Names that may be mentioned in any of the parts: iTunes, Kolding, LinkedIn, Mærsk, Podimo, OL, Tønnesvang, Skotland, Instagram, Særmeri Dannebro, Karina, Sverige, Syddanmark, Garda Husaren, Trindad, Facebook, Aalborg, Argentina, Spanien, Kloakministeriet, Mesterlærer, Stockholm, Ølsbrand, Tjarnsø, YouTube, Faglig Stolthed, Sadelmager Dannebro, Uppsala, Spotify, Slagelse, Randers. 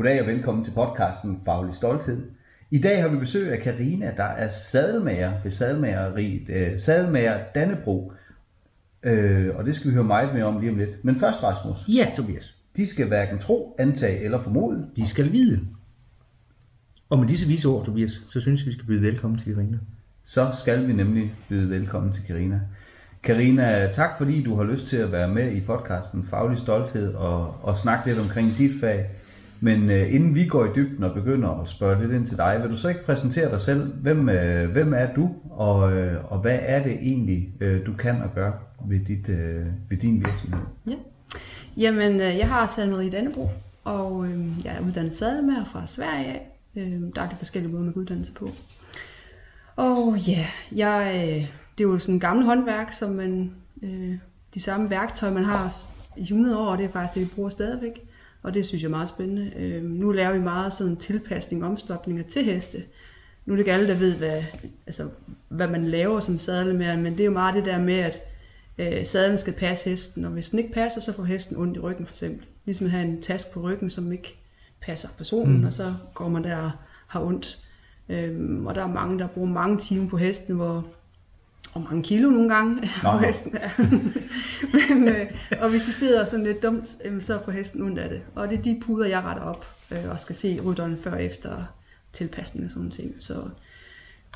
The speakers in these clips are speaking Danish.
Goddag og velkommen til podcasten Faglig Stolthed. I dag har vi besøg af Karina, der er sadelmager ved Sadelmager Dannebro. Og det skal vi høre meget mere om lige om lidt. Men først, Rasmus. Ja, Tobias. De skal hverken tro, antage eller formode. De skal vide. Og med disse vise ord, Tobias, så synes jeg, vi skal byde velkommen til Karina. Så skal vi nemlig byde velkommen til Karina. Karina, tak fordi du har lyst til at være med i podcasten Faglig Stolthed og snakke lidt omkring dit fag. Men inden vi går i dybden og begynder at spørge lidt ind til dig, vil du så ikke præsentere dig selv? Hvem er du, og hvad er det egentlig, du kan og gøre ved din virksomhed? Ja. Jamen, jeg har Særmeri Dannebro, og jeg er uddannet sadelmager fra Sverige. Der er de forskellige måder, man kan uddanne sig på. Og ja, det er jo sådan et gammelt håndværk, som man, de samme værktøj, man har i 100 år, det er faktisk det, vi bruger stadigvæk. Og det synes jeg er meget spændende. Nu laver vi meget sådan tilpasning, omstopninger til heste. Nu er det ikke alle, der ved, hvad man laver som sadelmager, men det er jo meget det der med, at sadlen skal passe hesten, og hvis den ikke passer, så får hesten ondt i ryggen for eksempel. Ligesom at have en task på ryggen, som ikke passer personen, og så går man der og har ondt. Og der er mange, der bruger mange timer på hesten, og mange kilo nogle gange på hesten. Men, og hvis de sidder sådan lidt dumt, så får hesten ondt af det. Og det er de puder, jeg retter op og skal se rytterne før og efter tilpasning og sådan ting. Så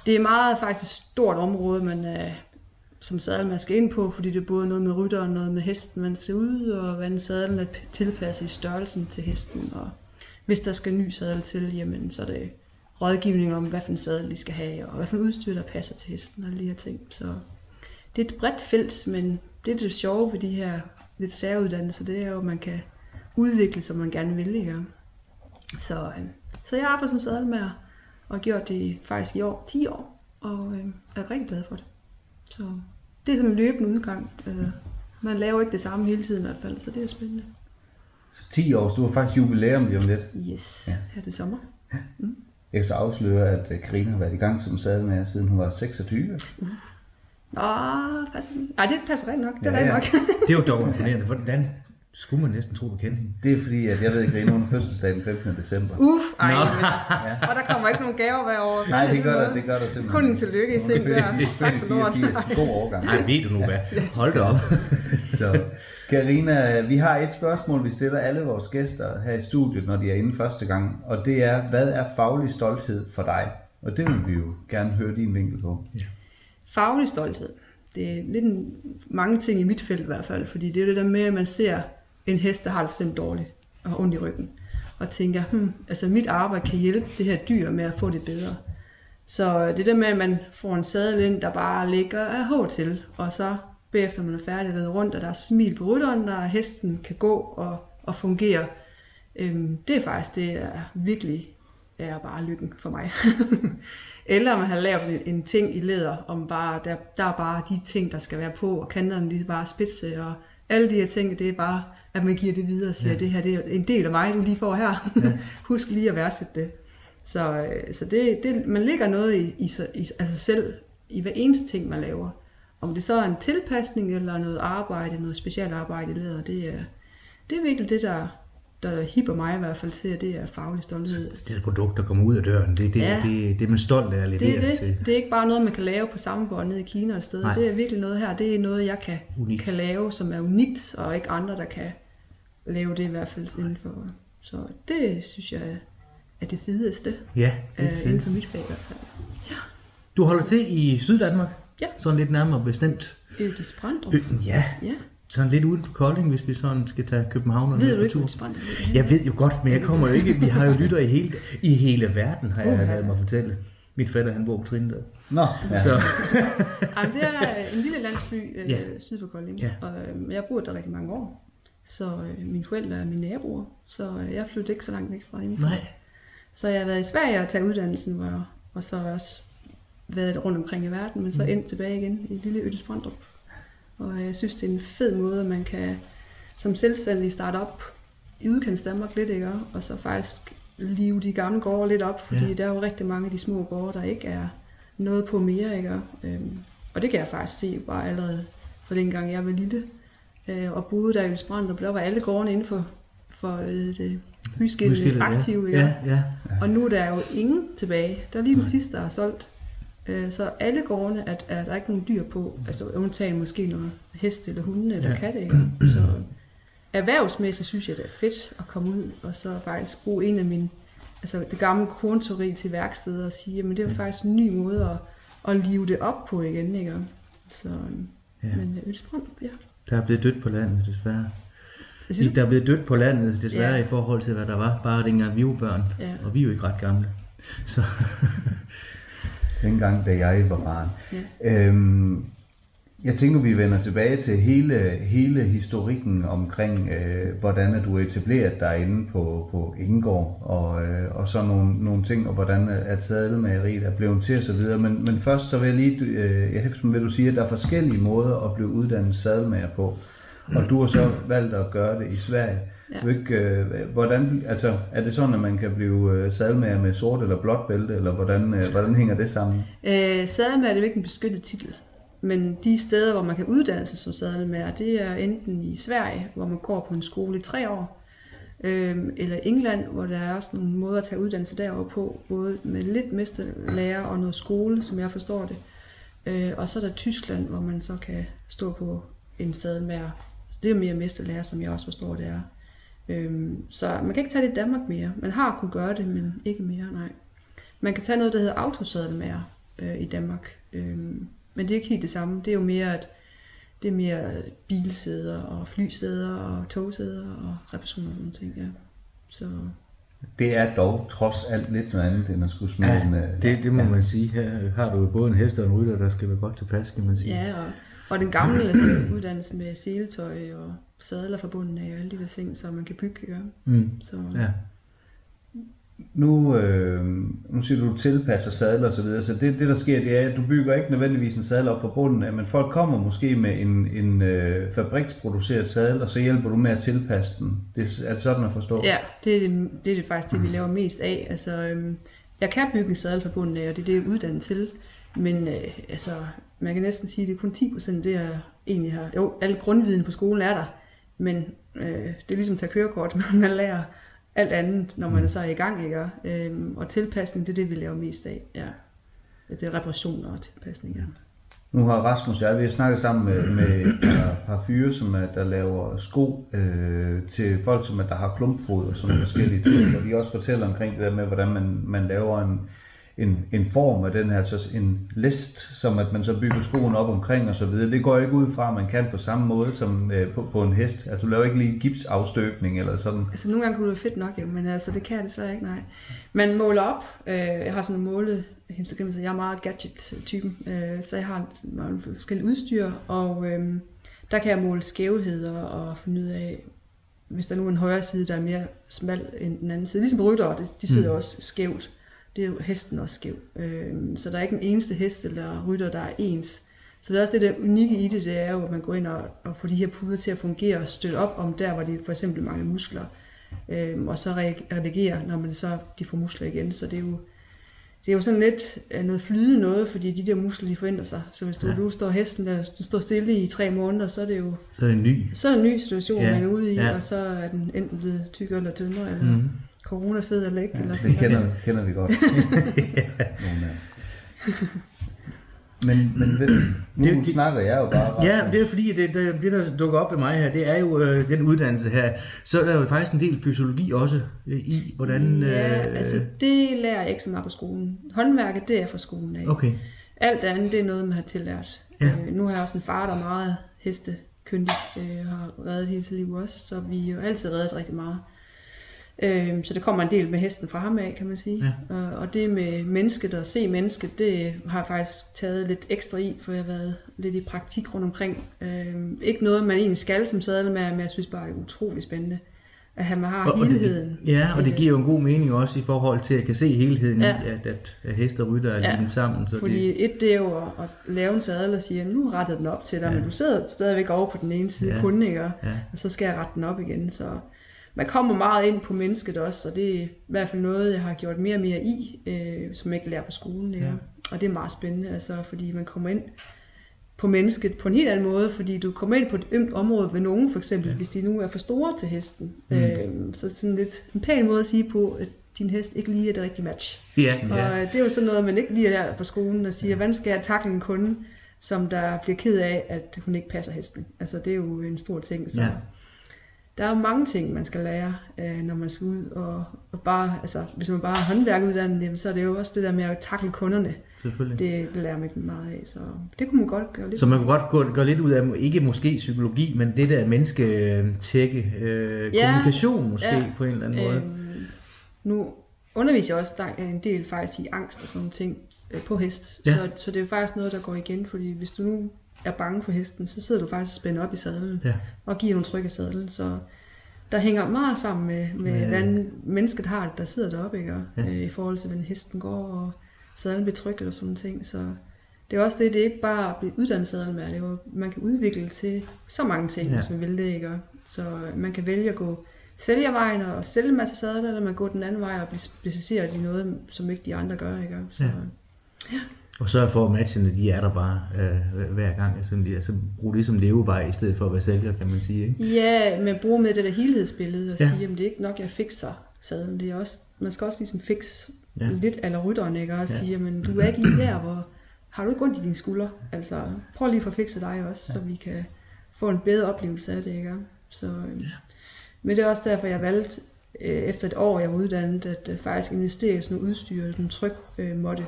det er meget faktisk et stort område, man som sadelmager skal ind på, fordi det er både noget med rytteren og noget med hesten, man ser ud, og hvordan sadlen er tilpasset i størrelsen til hesten. Og hvis der skal en ny sadel til, jamen, så er det rådgivning om, hvad for en sadel de skal have, og hvad for en udstyr, der passer til hesten og de her ting. Så det er et bredt felt, men det er det sjove ved de her lidt særuddannelser, det er jo, at man kan udvikle, som man gerne vil. Ikke? Så jeg arbejder som sadelmager og har gjort det faktisk i år, 10 år, og er rigtig glad for det. Så det er sådan en løbende udgang. Man laver ikke det samme hele tiden i hvert fald, så det er spændende. Så 10 år, så du har faktisk jubilæum lige om lidt. Yes, ja. Her er det sommer. Mm. Jeg kan så afsløre, at Karina har været i gang som sadelmager, siden hun var 26. Ej, det passer rigtig nok. Det er nok. Det er jo dog imponerende. Hvordan skulle man næsten tro, du kendte hende? Det er fordi, at jeg ved, at Karina, hun er fødselsdag den 15. december. Ja. Og der kommer ikke nogen gaver hver år. Nej, det gør der simpelthen. Kun en tillykke i seng der. Tak for lort. Det er en god overgang. Nej, ved du nu hvad? Hold da op. Så Karina, vi har et spørgsmål, vi stiller alle vores gæster her i studiet, når de er inde første gang. Og det er, hvad er faglig stolthed for dig? Og det vil vi jo gerne høre din vinkel på. Ja. Faglig stolthed. Det er lidt mange ting i mit felt i hvert fald, fordi det er det der med, at man ser en hest, der har det for eksempel dårligt og har ondt i ryggen, og tænker, mit arbejde kan hjælpe det her dyr med at få det bedre. Så det der med, at man får en sadel ind, der bare ligger af hår til, og så bagefter man er færdig reddet rundt, og der er smil på rytteren, der hesten kan gå og fungere, det er faktisk det, der virkelig er bare lykken for mig. Eller man har lavet en ting i læder, om bare, der er bare de ting, der skal være på, og kanterne de bare spidse, og alle de her ting, det er bare, at man giver det videre og siger, det her det er en del af mig, du lige får her. Ja. Husk lige at værdsætte det. Så det, man lægger noget i sig selv, i hver eneste ting, man laver. Om det så er en tilpasning eller noget arbejde, noget specielt arbejde i læder, det er virkelig det, der hipper mig i hvert fald til, at det er faglig stolthed. Det er produkt, der kommer ud af døren, det er man stolt af at levere til. Det er ikke bare noget, man kan lave på sammenbånd nede i Kina et sted. Nej. Det er virkelig noget her, det er noget, jeg kan lave, som er unikt, og ikke andre, der kan lave det i hvert fald indenfor. Så det synes jeg er det fedeste inden for mit fag i hvert fald. Ja. Du holder til i Syddanmark, sådan lidt nærmere bestemt. Ølsbrand. Ja. Sådan lidt uden for Kolding, hvis vi sådan skal tage København og ned på tur. Jeg ved jo godt, men jeg kommer jo ikke. Vi har jo lytter i hele verden, har jeg ladet mig fortælle. Min fætter, han bor på Trindad. Nå. Ja. Så. Jamen, det er en lille landsby syd for Kolding, og jeg boede der rigtig mange år. Så mine forældre er mine naboer, så jeg flyttede ikke så langt væk fra hjemmefra. Nej. Så jeg har været i Sverige og taget uddannelsen, og så også været rundt omkring i verden, men så endte tilbage igen i lille Ølsbrand. Og jeg synes, det er en fed måde, at man kan som selvstændig starte op i udkants Danmark lidt, ikke? Og så faktisk live de gamle gårde lidt op, fordi der er jo rigtig mange af de små gårde, der ikke er noget på mere, ikke? Og det kan jeg faktisk se bare allerede fra dengang jeg var lille og boede der i Ølsbrand, og der var alle gårdene inden for for det byskilte aktive. Ja. Ja. Og nu er der jo ingen tilbage. Der er lige den sidste, der er solgt. Så alle gårdene er der ikke nogen dyr på, altså undtagen måske noget hest eller hunde eller katte. Ikke? Så erhvervsmæssigt synes jeg, det er fedt at komme ud og så faktisk bruge en af mine, altså det gamle kornteori til værksteder og sige, men det var faktisk en ny måde at live det op på igen, ikke? Så, men Ølsbrand, Der er blevet dødt på landet, desværre. Der er blevet dødt på landet, desværre, i forhold til hvad der var, bare dengang vi var børn, og vi er jo ikke ret gamle. Så... dengang, da jeg var barn. Jeg tænker, at vi vender tilbage til hele historikken omkring, hvordan at du er etableret derinde på Ingård, og så nogle ting, og hvordan at sadelmageriet er blevet til osv. Men først så vil jeg lige, vil du sige, at der er forskellige måder at blive uddannet sadelmager på, og du har så valgt at gøre det i Sverige. Ja. Hvordan, altså, er det sådan, at man kan blive sadelmager med sort eller blåt bælte, eller hvordan hænger det sammen? Sadelmager er jo ikke en beskyttet titel, men de steder, hvor man kan uddanne sig som sadelmager, det er enten i Sverige, hvor man går på en skole i 3 år, eller England, hvor der er også nogle måder at tage uddannelse derover på, både med lidt mesterlærer og noget skole, som jeg forstår det, og så er der Tyskland, hvor man så kan stå på en sadelmager. Det er mere mesterlærer, som jeg også forstår det er. Så man kan ikke tage det i Danmark mere. Man har kunnet gøre det, men ikke mere, nej. Man kan tage noget, der hedder autosadelmager i Danmark. Men det er ikke helt det samme. Det er jo mere, at det er mere bilsæder og flysæder og togsæder og reparationer og nogle ting, Så... det er dog trods alt lidt noget andet, end at skulle smide en... det må man sige. Her har du både en hest og en rytter, der skal være godt tilpas, kan man sige. Ja, og den gamle uddannelse med seletøj og sadler forbundet af alle de der ting, som man kan bygge, Så... Nu siger du tilpasser sadler og så videre, så det der sker, det er, at du bygger ikke nødvendigvis en sadler op fra bunden, men folk kommer måske med en fabriksproduceret sadel, og så hjælper du med at tilpasse den. Er det sådan at forstå? Ja, det er faktisk det, vi laver mest af. Altså, jeg kan bygge en sadel fra bunden af, og det er det, jeg er uddannet til, men altså... man kan næsten sige, at det er kun 10%, det jeg egentlig har. Jo, al grundviden på skolen er der, men det er ligesom at tage kørekort, man lærer alt andet, når man så er i gang, ikke? Og tilpasning, det er det, vi laver mest af. Ja. Det er reparationer og tilpasninger. Nu har Rasmus og jeg, vi har snakket sammen med et par fyre, som der laver sko til folk, som der har klumpfod og sådan forskellige ting, og de også fortæller omkring det der med, hvordan man laver en form af den her, altså en list, som at man så bygger skoen op omkring og så videre. Det går ikke ud fra, at man kan på samme måde som på en hest. Altså du laver ikke lige gipsafstøbning eller sådan. Altså nogle gange kunne det være fedt nok, men altså det kan jeg desværre ikke, nej. Man måler op. Jeg har sådan en målehemsel, så jeg er meget gadget-typen. Så jeg har mange forskellige udstyr, og der kan jeg måle skævheder og finde ud af, hvis der nu er en højre side, der er mere smal end den anden side. Ligesom ryttere, de sidder også skævt. Det er jo hesten også skæv, så der er ikke en eneste hest eller rytter, der er ens. Så det er også det der unikke i det, det er jo, at man går ind og får de her puder til at fungere og støtte op om der, hvor de for eksempel mangler muskler, og så reagerer, når man så de får muskler igen. Så det er jo sådan lidt noget flydende noget, fordi de der muskler, de forandrer sig. Så hvis du står hesten, der står stille i 3 måneder, så er det jo... Så er det en ny situation, man er ude i, og så er den enten blevet tykkere eller tyndere, eller... coronafed eller ikke? Eller det kender vi godt. Men nu snakker jeg jo bare... Ja, det er fordi, det der dukker op i mig her, det er jo den uddannelse her. Så er der jo faktisk en del fysiologi også i, hvordan... altså det lærer jeg ikke så meget på skolen. Håndværket, det er fra skolen af. Okay. Alt andet, det er noget, man har tillært. Ja. Nu har jeg også en far, der er meget hestekyndig, har reddet hele sit liv også, så vi har jo altid reddet rigtig meget. Så det kommer en del med hesten fra ham af, kan man sige. Ja. Og det med mennesket og se mennesket, det har jeg faktisk taget lidt ekstra i, for jeg har været lidt i praktik rundt omkring. Ikke noget, man egentlig skal som sadelmager, men jeg synes bare, det er utrolig spændende, at han har helheden. Og det giver jo en god mening også i forhold til, at jeg kan se helheden i, at hester og rytter er lignende sammen. Så fordi det er jo at lave en sadel og sige, nu retter den op til dig, men du sidder stadigvæk over på den ene side kun, ikke? Og så skal jeg rette den op igen, så... Man kommer meget ind på mennesket også, og det er i hvert fald noget, jeg har gjort mere og mere i, som jeg ikke lærer på skolen. Og det er meget spændende, altså, fordi man kommer ind på mennesket på en helt anden måde, fordi du kommer ind på et ømt område ved nogen, for eksempel, hvis de nu er for store til hesten. Så sådan lidt en pæn måde at sige på, at din hest ikke lige er det rigtige match. Og det er jo sådan noget, man ikke lige lærer på skolen, og siger, hvordan skal jeg takle en kunde, som der bliver ked af, at hun ikke passer hesten. Altså det er jo en stor ting. Så der er jo mange ting, man skal lære, når man skal ud, og bare, altså hvis man bare har håndværkeruddannet, så er det jo også det der med at takle kunderne. Det lærer man ikke meget af, så det kunne man godt gøre lidt. Så man kunne godt gøre lidt ud af, ikke måske psykologi, men det der mennesketække, kommunikation måske på en eller anden måde. Nu underviser jeg også, der er en del faktisk i angst og sådan ting på hest, så det er jo faktisk noget, der går igen, fordi hvis du nu er bange for hesten, så sidder du faktisk og spænder op i sadlen og giver nogle tryk i sadlen, så der hænger meget sammen med hvordan mennesket har det, der sidder deroppe, ikke? I forhold til, hvordan hesten går, og sadlen bliver trykket og sådan ting, så det er også det, det er ikke bare at blive uddannet sadelmager, det er jo, man kan udvikle til så mange ting, hvis man vil det, ikke? Så man kan vælge at gå sælgervejen og sælge en masse sadler, eller man går den anden vej og bliver specialiseret i noget, som ikke de andre gør, ikke? Så, og så for matchene, de er der bare hver gang, altså bruge det som levevej i stedet for at være sælger, kan man sige, ikke? Ja, man bruger med det der helhedsbillede og sige, at det er ikke nok, jeg fikser sadlen, det er også, man skal også ligesom fikse lidt a la rytteren, ikke? Og sige, men du er ikke lige der, hvor har du ikke ondt i dine skuldre, altså prøv lige for at fikse dig også, så vi kan få en bedre oplevelse af det, ikke? Så, men det er også derfor, jeg valgte efter et år, jeg var uddannet, at faktisk investere i sådan noget udstyr, sådan en trykmåtte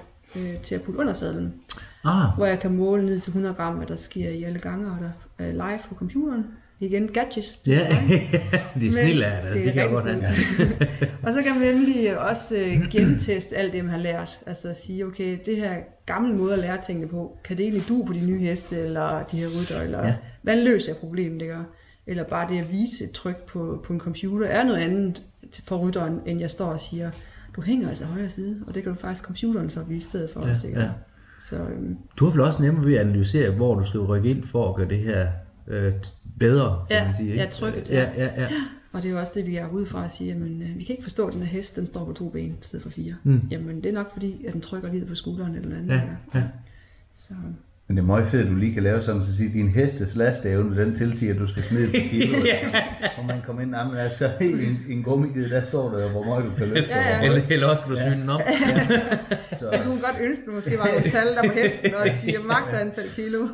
til at putte under sadlen, hvor jeg kan måle ned til 100 gram, hvad der sker i alle gange, og der er live på computeren. Igen gadgets. Ja, de er snille af det, det kan godt have. Og så kan man endelig også genteste alt det, man har lært. Altså at sige, okay, det her gamle måde at lære tingene på, kan det egentlig du på de nye heste, eller de her rytter, eller hvad løser jeg problemet, det gør? Eller bare det at vise et tryk på en computer er noget andet for rytteren, end jeg står og siger, du hænger altså højre side, og det kan du faktisk computeren så vise i stedet for os, ikke? Så, du har vel også nemmere ved at analysere, hvor du skal rykke ind for at gøre det her bedre, kan man sige, ikke? Ja, trykket. Og det er jo også det, vi er ude fra at sige, jamen, vi kan ikke forstå, at den her hest, den står på 2 ben i stedet for 4. Jamen, det er nok fordi, at den trykker lige på skulderen eller andet. Så. Men det er meget fedt, at du lige kan lave sådan, så at sige, at din hestes lastevne, den tilsiger, at du skal smide på kilo, og man kommer ind, men altså en gummiged, der står der, hvor meget du kan løfte. Eller også kan du syne den op. Så. Jeg kunne godt ønske, du måske var nogle tal der på hesten, og sige, maks antal kilo.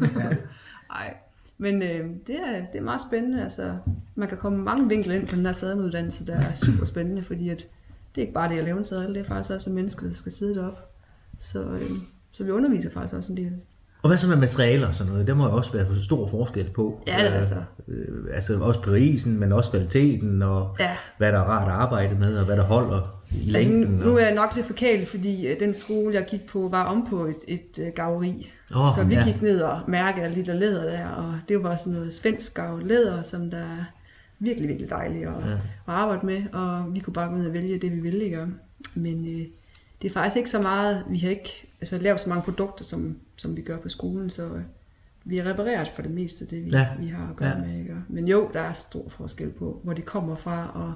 Men det er meget spændende, altså man kan komme mange vinkler ind på den her sadeluddannelse, der er super spændende, fordi at det er ikke bare det at lave en sadel, det er faktisk også mennesker, der skal sidde deroppe. Så vi underviser faktisk også en del. Og hvad så med materialer og sådan noget, der må jo også være for stor forskel på. Ja, det er altså. Altså også prisen, men også kvaliteten og hvad der er rart at arbejde med og hvad der holder i længden. Altså, nu er jeg nok lidt forkælet, fordi den skole jeg gik på var om på et garveri. Så vi gik ned og mærkede alt det der læder der, og det var sådan noget svensk garvet læder, som der er virkelig, virkelig dejligt at arbejde med. Og vi kunne bare gå ned og vælge det vi ville, ikke? Men det er faktisk ikke så meget, vi har ikke lavet så mange produkter, som vi gør på skolen, så vi er repareret for det meste af det, vi har at gøre med, ikke? Men jo, der er stor forskel på, hvor det kommer fra, og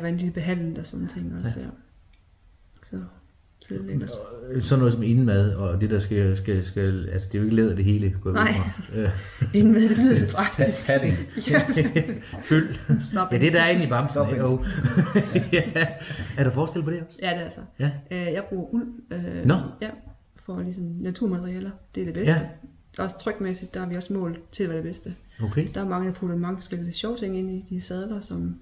hvordan de er behandlet og sådan ting også. Så sådan noget som indmad, og det der skal altså det er jo ikke læder det hele. Nej, indmad det lyder så praktisk. Padding. Fyld. Stop. Ja, det der er egentlig bare stop. Er der forskel på det også? Ja, det er så. Ja. Jeg bruger uld. For ligesom naturmaterialer, det er det bedste. Også trykmæssigt, der har vi også målt til, hvad det bedste. Okay. Der er mange, der putter mange forskellige sjove ting ind i de sadler, som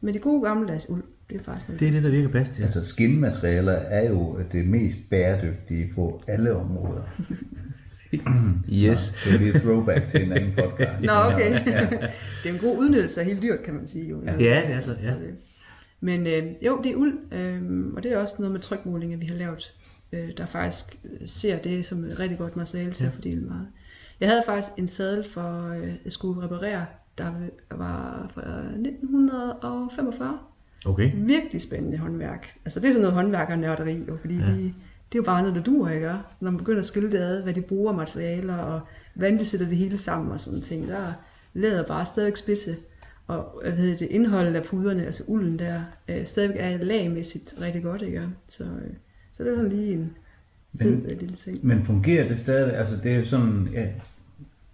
men det gode gammeldags uld, det er faktisk det er det, der virker bedst til. Altså skinmaterialer er jo det mest bæredygtige på alle områder. Det er lige et throwback til en anden podcast. Nå, okay. Det er en god udnyttelse af hele dyret, kan man sige. Jo. Ja, det er så. Ja. Men jo, det er uld, og det er også noget med trykmålinger, vi har lavet, der faktisk ser det som et rigtig godt materiale til at fordele meget. Jeg havde faktisk en sadel for at skulle reparere, der var fra 1945. Okay. Virkelig spændende håndværk. Altså det er sådan noget håndværk og nørderi, jo, fordi det er jo bare noget, der duer, ikke? Når man begynder at skille det ad, hvad de bruger materialer, og hvordan de sætter det hele sammen og sådan ting, der lader bare stadig spidse. Og indholdet af puderne, altså ulden der, stadigvæk er lagmæssigt rigtig godt, ikke? Så det er sådan lige en Men fungerer det stadig? Altså det er jo sådan, ja,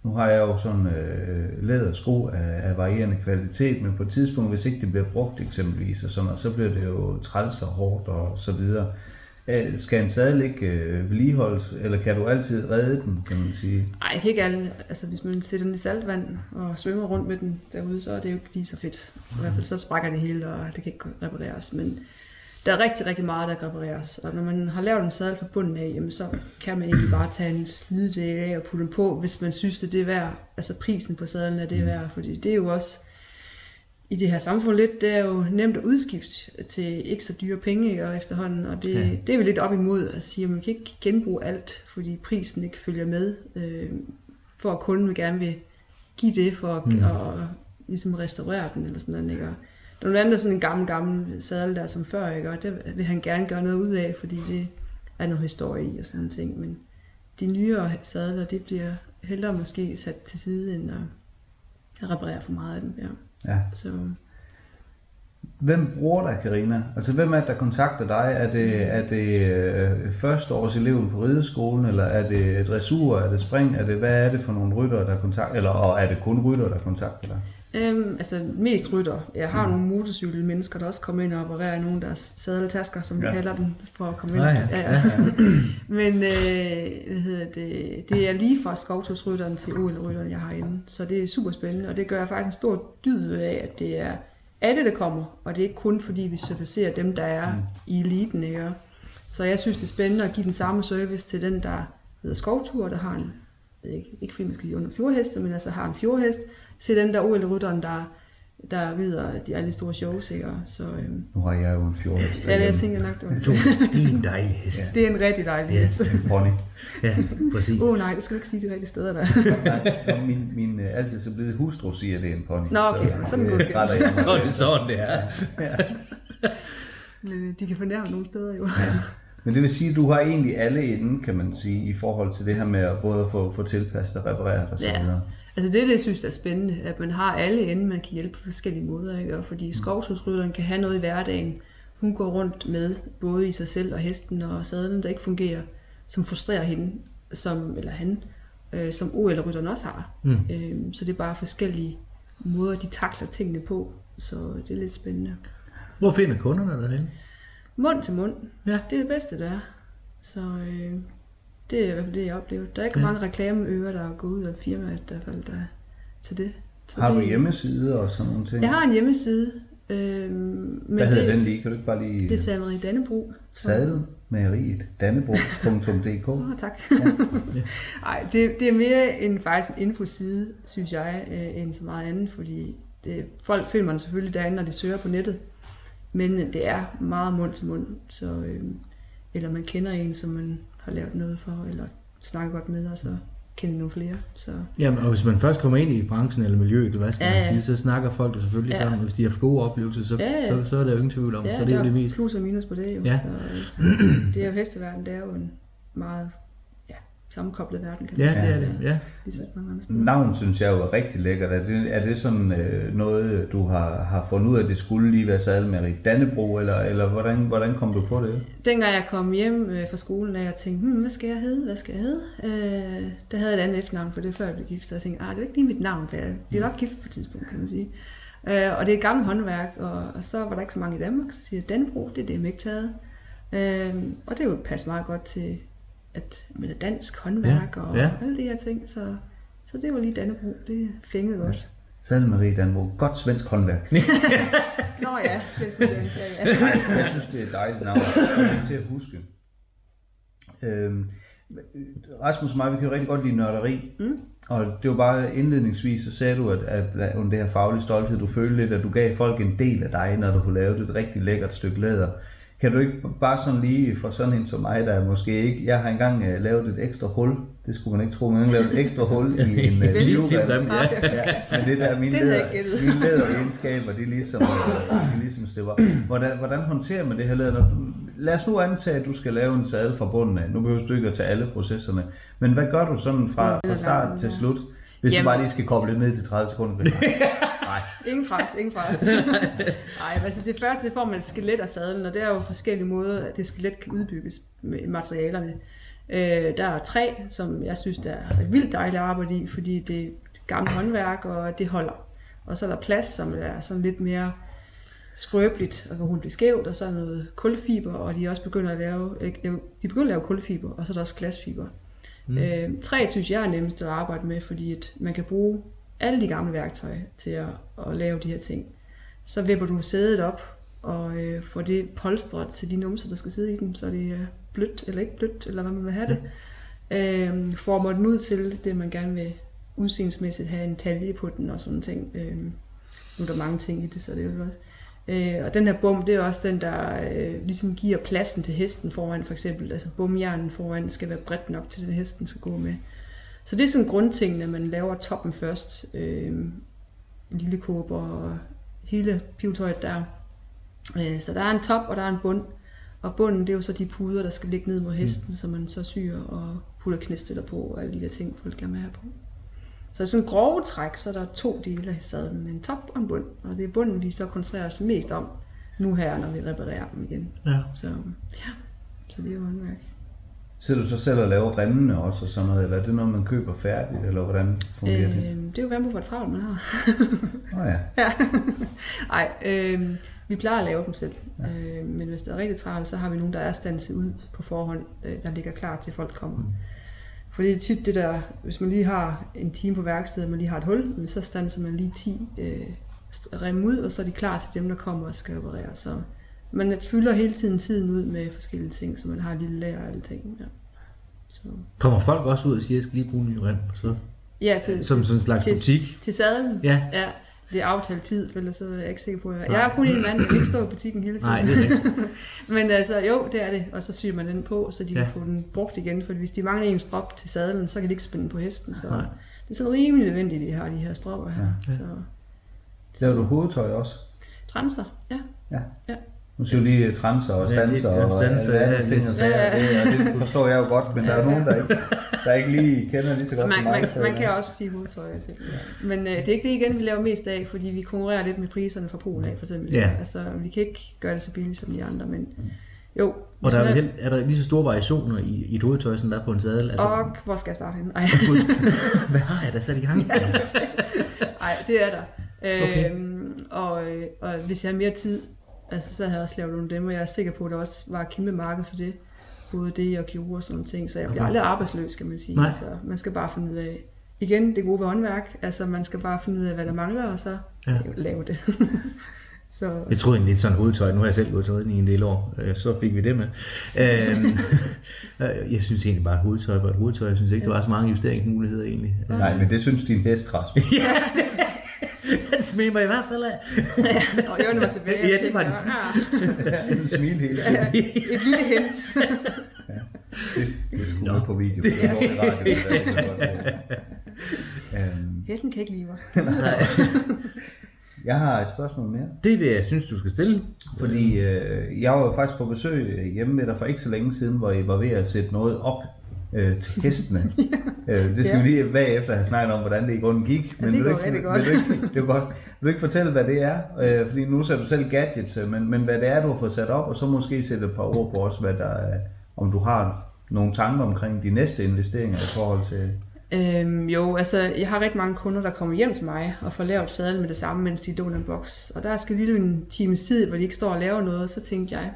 nu har jeg jo sådan lædersko af varierende kvalitet, men på et tidspunkt, hvis ikke det bliver brugt eksempelvis, og sådan, og så bliver det jo træls og hårdt og så videre. Skal en sadel ikke vedligeholdes, eller kan du altid redde den, kan man sige? Nej, ikke alle. Altså hvis man sætter den i saltvand og svømmer rundt med den derude, så er det jo ikke lige så fedt. I hvert fald så sprækker det hele, og det kan ikke repareres, men der er rigtig, rigtig meget, der kan repareres. Og når man har lavet en sadel fra bunden af, jamen, så kan man ikke bare tage en slidedel af og putte den på, hvis man synes, det er værd. Altså prisen på sadlen er det værd, fordi det er jo også i det her samfund lidt, det er jo nemt at udskifte til ikke så dyre penge og efterhånden, og det er vi lidt op imod at sige, at man kan ikke genbruge alt, fordi prisen ikke følger med, for at kunden vil gerne vil give det for at og ligesom restaurere den eller sådan noget, ikke? Og der er nogle andre sådan en gammel sadel der som før, ikke? Og det vil han gerne gøre noget ud af, fordi det er noget historie i og sådan ting, men de nyere sadler, det bliver hellere måske sat til side end at reparere for meget af dem, ja. Ja. Så. Hvem bruger dig, Karina? Altså hvem er det, der kontakter dig? Er det førsteårseleven på rideskolen, eller er det dressur, er det spring, er det, hvad er det for nogle ryttere, der kontakter, eller og er det kun ryttere, der kontakter dig? Altså mest ryttere. Jeg har nogle motorcykelmennesker, der også kommer ind og opererer nogle der sadeltasker, som vi kalder dem, for at komme ind. Ja. Men det er lige fra skovtursrytteren til OL-rytteren, jeg har inde, så det er super spændende, og det gør jeg faktisk en stor dyd af, at det er alle, der kommer, og det er ikke kun fordi vi servicerer dem, der er i eliten, ikke? Så jeg synes, det er spændende at give den samme service til den, der hedder skovtur, der har en, ikke filmisk lige under fjordheste, men altså har en fjordhest, til dem der OL-rytteren, der rider de alle store shows, ikke? Så, nu har jeg jo en fjordhest. Ja, jeg tænker nok, det var en dejlig hest. Ja. Det er en rigtig dejlig hest. Ja, en pony. Ja, præcis. Åh nej, det skal du ikke sige de rigtige steder der. Nej, min altid så blevet hustru siger, det er en pony. Nå, okay, så, sådan godt. Så er det sådan, det er. Ja. Men de kan fornærme nogle steder jo. Ja. Men det vil sige, at du har egentlig alle inden, kan man sige, i forhold til det her med at både få tilpasset og repareret og sådan noget. Altså det, jeg synes er spændende, at man har alle inden, man kan hjælpe på forskellige måder, ikke? Og fordi skovtursrytteren kan have noget i hverdagen, hun går rundt med, både i sig selv og hesten og sadlen, der ikke fungerer, som frustrerer hende, eller han, som OL-rytteren også har. Så det er bare forskellige måder, de takler tingene på, så det er lidt spændende. Hvor finder kunderne derinde? Mund til mund. Ja. Det er det bedste, der er. Så det er i hvert fald det, jeg oplever. Der er ikke mange reklameører, der går ud af firmaet, der falder til det. Så har du hjemmeside og sådan nogle ting? Jeg har en hjemmeside. Men hvad hedder den lige? Kan du ikke bare lige... Det er Særmeri Dannebro. Sadelmageriet.dannebro.dk. Åh, tak. Nej, det er mere end faktisk en infoside, synes jeg, end så meget andet. Fordi folk føler man selvfølgelig derinde, når de søger på nettet. Men det er meget mund til mund, så, eller man kender en, som man har lavet noget for, eller snakker godt med, og så kender nogle flere. Så. Jamen, og hvis man først kommer ind i branchen eller miljøet, hvad skal man sige, så snakker folk selvfølgelig sammen. Hvis de har gode oplevelser, så er der jo ingen tvivl om, så det er jo det mest. Ja, plus og minus på det jo, så det er jo hesteverden, det er jo en meget sammenkoblet verden, kan man sige. Ja, det er det. Ja. Navn synes jeg jo er rigtig lækkert. Er det sådan noget, du har fundet ud af, at det skulle lige være Sadelmager Dannebro, eller hvordan kom du på det? Dengang jeg kom hjem fra skolen, og jeg tænkte, hvad skal jeg hedde? Der havde jeg et andet efternavn, for det før jeg blev gift, så jeg tænkte, det er ikke lige mit navn, for jeg bliver nok gift på et tidspunkt, kan man sige. Og det er et gammelt håndværk, og så var der ikke så mange i Danmark, så siger Dannebro, det er det, jeg ikke taget. Og det jo passe meget godt til at med dansk håndværk og alle de her ting, så det var lige Dannebro, det fængede godt. Sadelmager Dannebro, godt svensk håndværk. Nå ja, svensk håndværk, ja. Jeg synes, det er dejligt navn, til at huske. Rasmus og mig, vi kan jo rigtig godt lide nørderi, og det var bare indledningsvis, så sagde du, at under det her faglige stolthed, du følte lidt, at du gav folk en del af dig, når du kunne lave et rigtig lækkert stykke læder. Kan du ikke bare sådan lige for sådan en som mig, der måske ikke... Jeg har engang lavet et ekstra hul. Det skulle man ikke tro, men jeg har lavet et ekstra hul i en livrem. Men det der, mine læderegenskaber, de ligesom slipper. Hvordan håndterer man det her læder? Lad os nu antage, at du skal lave en sadel fra bunden af. Nu behøver du ikke at tage alle processerne. Men hvad gør du sådan fra start til slut? Hvis du bare lige skal koble lidt ned til 30 sekunder. Nej. Ingen pres. Nej, altså det første, det får man et skelet af sadlen, og det er jo forskellige måder, at det skelet kan udbygges med materialerne. Der er træ, som jeg synes der er vildt dejligt at arbejde i, fordi det er gammelt håndværk, og det holder. Og så er der plast, som er sådan lidt mere skrøbeligt og kan hun blive skævt, og så er noget kulfiber, og de er også begynder at lave, kulfiber, og så er der også glasfiber. Mm. Træ synes jeg er nemmest at arbejde med, fordi at man kan bruge alle de gamle værktøjer til at lave de her ting. Så vipper du sædet op og får det polstret til de numser, der skal sidde i dem, så det er blødt eller ikke blødt, eller hvad man vil have det. Mm. Former den ud til det, man gerne vil udseendsmæssigt have en talje på den og sådan ting. Nu er der mange ting i det, så det er jo også. Og den her bum, det er også den, der ligesom giver pladsen til hesten foran, for eksempel. Altså bumhjernen foran skal være bredt nok til, at hesten skal gå med. Så det er sådan grundtingen, at man laver toppen først. Lille kåber og hele pivetøjet der. Så der er en top, og der er en bund. Og bunden, det er jo så de puder, der skal ligge ned mod hesten, som man så syr og putter knæstøtter på, og alle de der ting, folk gerne vil have på. Så sådan en grove træk, så er der to dele af sadlen, en top og en bund. Og det er bunden, vi så koncentrerer os mest om nu her, når vi reparerer dem igen. Ja. Så det er jo håndværk. Sidder du så selv og laver remmene også og sådan noget, eller er det noget, man køber færdigt, eller hvordan fungerer det? Det er jo, hvor travlt man har. Åh ja. Nej, vi plejer at lave dem selv, ja. Men hvis det er rigtig travlt, så har vi nogen, der er standset ud på forhånd, der ligger klar til, folk kommer. Mm. For det er tit det der, hvis man lige har en time på værkstedet, og man lige har et hul, så standser man lige 10 remme ud, og så er de klar til dem, der kommer og skal operere. Så man fylder hele tiden ud med forskellige ting, så man har et lille lager og alle ting. Ja. Så. Kommer folk også ud og siger, at jeg skal lige bruge en ny rem? Så? Ja, som sådan en slags butik? Til sadlen? Ja. Det er aftalt tid, ellers er jeg ikke sikker på, at jeg er kun en mand, der ikke står i butikken hele tiden. Nej, det er ikke. Men altså, jo, det er det. Og så syr man den på, så de kan få den brugt igen. For hvis de mangler en strop til sadlen, så kan de ikke spænde på hesten. Så det er sådan rimelig nødvendigt, at de har de her stropper her. Ja. Så laver du hovedtøj også? Transer, ja. Nu siger du lige transer og stanser og alle ting og sager, og det forstår jeg jo godt, men der er nogen, der ikke lige kender lige så godt som mig. Man kan også sige hovedtøj, men det er ikke det igen, vi laver mest af, fordi vi konkurrerer lidt med priserne fra Polen af, for eksempel. Ja. Altså, vi kan ikke gøre det så billigt som de andre, men jo. Og der er der lige så store variationer i et hovedtøj, som der er på en sadel? Altså, og hvor skal jeg starte henne? Ej. Hvad har jeg da sat i gang? Nej, det er der. Okay. Og hvis jeg har mere tid, altså, så har jeg også lavet nogle af dem, og jeg er sikker på, at der også var et kæmpe marked for det. Både det og gjorde og sådan nogle ting, så jeg bliver aldrig arbejdsløs, skal man sige. Altså, man skal bare finde ud af, igen, det gode ved håndværk, altså man skal bare finde ud af, hvad der mangler, og så lave det. Så. Jeg troede egentlig lidt sådan hovedtøj, nu har jeg selv gået til redning i en del år, så fik vi det med. Jeg synes egentlig bare, hovedtøj var et hovedtøj, jeg synes ikke, der var så mange justeringsmuligheder egentlig. Nej, men det synes din hest, Rasmus. Den smiler mig i hvert fald af. Og jeg var tilbage og tænkte, den smilte hele tiden. Et lille hint. Det skulle på video, for det var i radio. Hesten kan ikke lide mig. Jeg har et spørgsmål mere. Det er det, jeg synes, du skal stille. Fordi jeg var jo faktisk på besøg hjemme med dig for ikke så længe siden, hvor I var ved at sætte noget op til hestene. Det skal vi lige bagefter have snakket om, hvordan det i grunden gik. Men vil du ikke fortælle, hvad det er? Fordi nu ser du selv gadgets, men hvad det er, du har fået sat op, og så måske sætte et par ord på også, hvad der er, om du har nogle tanker omkring de næste investeringer i forhold til... Jo, altså jeg har rigtig mange kunder, der kommer hjem til mig og får lavet sadlen med det samme, mens de doner en boks. Og der skal lige en times tid, hvor de ikke står og laver noget, og så tænkte jeg,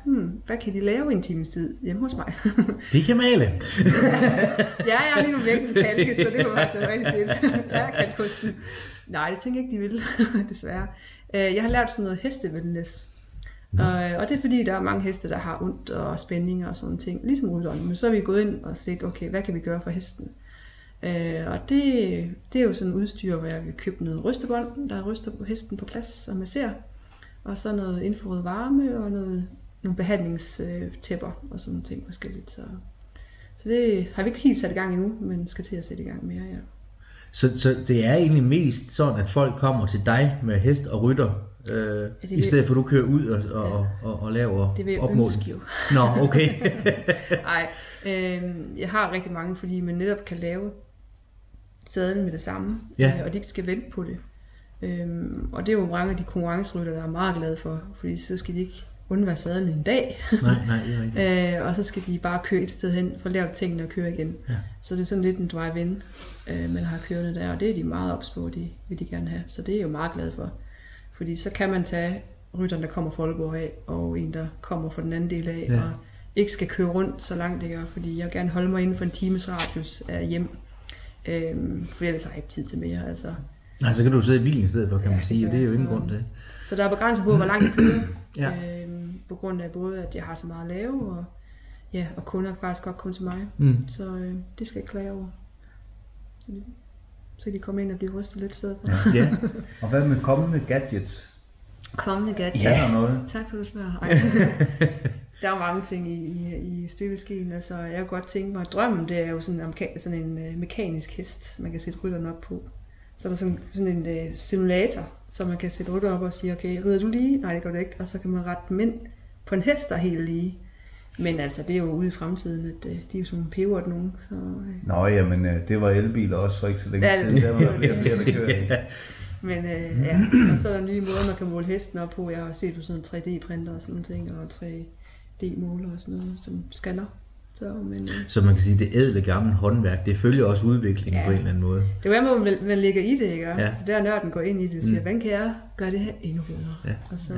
hvad kan de lave en times tid hjemme hos mig? De kan male. Ja, jeg har lige nogle virkelig kalke, så det var altså rigtig fedt. Jeg kan kunsten. Nej, det tænker jeg ikke, de vil, desværre. Jeg har lavet sådan noget hestewellness. Og det er fordi, der er mange heste, der har ondt og spændinger og sådan ting, ligesom rytterne. Men så er vi gået ind og set, okay, hvad kan vi gøre for hesten? Og det er jo sådan en udstyr, hvor jeg vil købe noget rystebånd, der ryster hesten på plads og masserer. Og så noget infrarød varme og nogle behandlingstæpper og sådan ting forskelligt. Så det har vi ikke helt sat i gang endnu, men skal til at sætte i gang mere, ja. Så det er egentlig mest sådan, at folk kommer til dig med hest og rytter, i stedet for at du kører ud og laver opmåling. Nå, okay. Nej, jeg har rigtig mange, fordi man netop kan lave sadlen med det samme, og de ikke skal vente på det. Og det er jo mange af de konkurrencerytter, der er meget glade for, fordi så skal de ikke undvære sadlen en dag. Nej, det er rigtigt. Og så skal de bare køre et sted hen, få lavet tingene og køre igen. Ja. Så det er sådan lidt en drive-in, man har kørende der, og det er de meget opspå, de vil de gerne have. Så det er jeg jo meget glad for. Fordi så kan man tage rytteren, der kommer fra Aalborg af, og en, der kommer fra den anden del af, ja. Og ikke skal køre rundt så langt det gør, fordi jeg vil gerne holde mig inden for en times radius af hjem. For ellers har jeg ikke tid til mere, altså. Nej, så kan du sidde i bilen i stedet for, kan man sige, og det er jo ingen grund til. Så der er begrænset på, hvor langt jeg kører. Ja. På grund af både, at jeg har så meget at lave, og, ja, og kunder faktisk godt komme til mig. Mm. Så det skal jeg klage over. Så kan de komme ind og blive rystet lidt sted. Ja. Og hvad med kommende gadgets? Kommende gadgets? Ja, der noget. Tak for at du spørger. Der er mange ting i støbeskeen. Altså, jeg kunne godt tænke mig, at drømmen det er jo sådan en mekanisk hest, man kan sætte rytteren op på. Så er der sådan en simulator, så man kan sætte rytteren op og sige, okay, rider du lige? Nej, det går det ikke. Og så kan man rette dem ind på en hest, der er helt lige. Men altså, det er jo ude i fremtiden, at de er jo sådan pebert nogen. Så, Nå ja, men det var elbiler også for ikke så længe siden. Der var flere, der kører. Ja. Men ja, og så er der nye måder, man kan måle hesten op på. Jeg har set på sådan en 3D-printer og sådan ting, og 3D-måler og sådan noget, som scanner. Så man kan sige, at det ædle gamle håndværk, det følger også udviklingen på en eller anden måde. Det er jo en måde, man ligger i det, ikke? Ja. Det der nørden går ind i det og siger, hvordan kan jeg gøre det her endnu bedre? Ja. Og så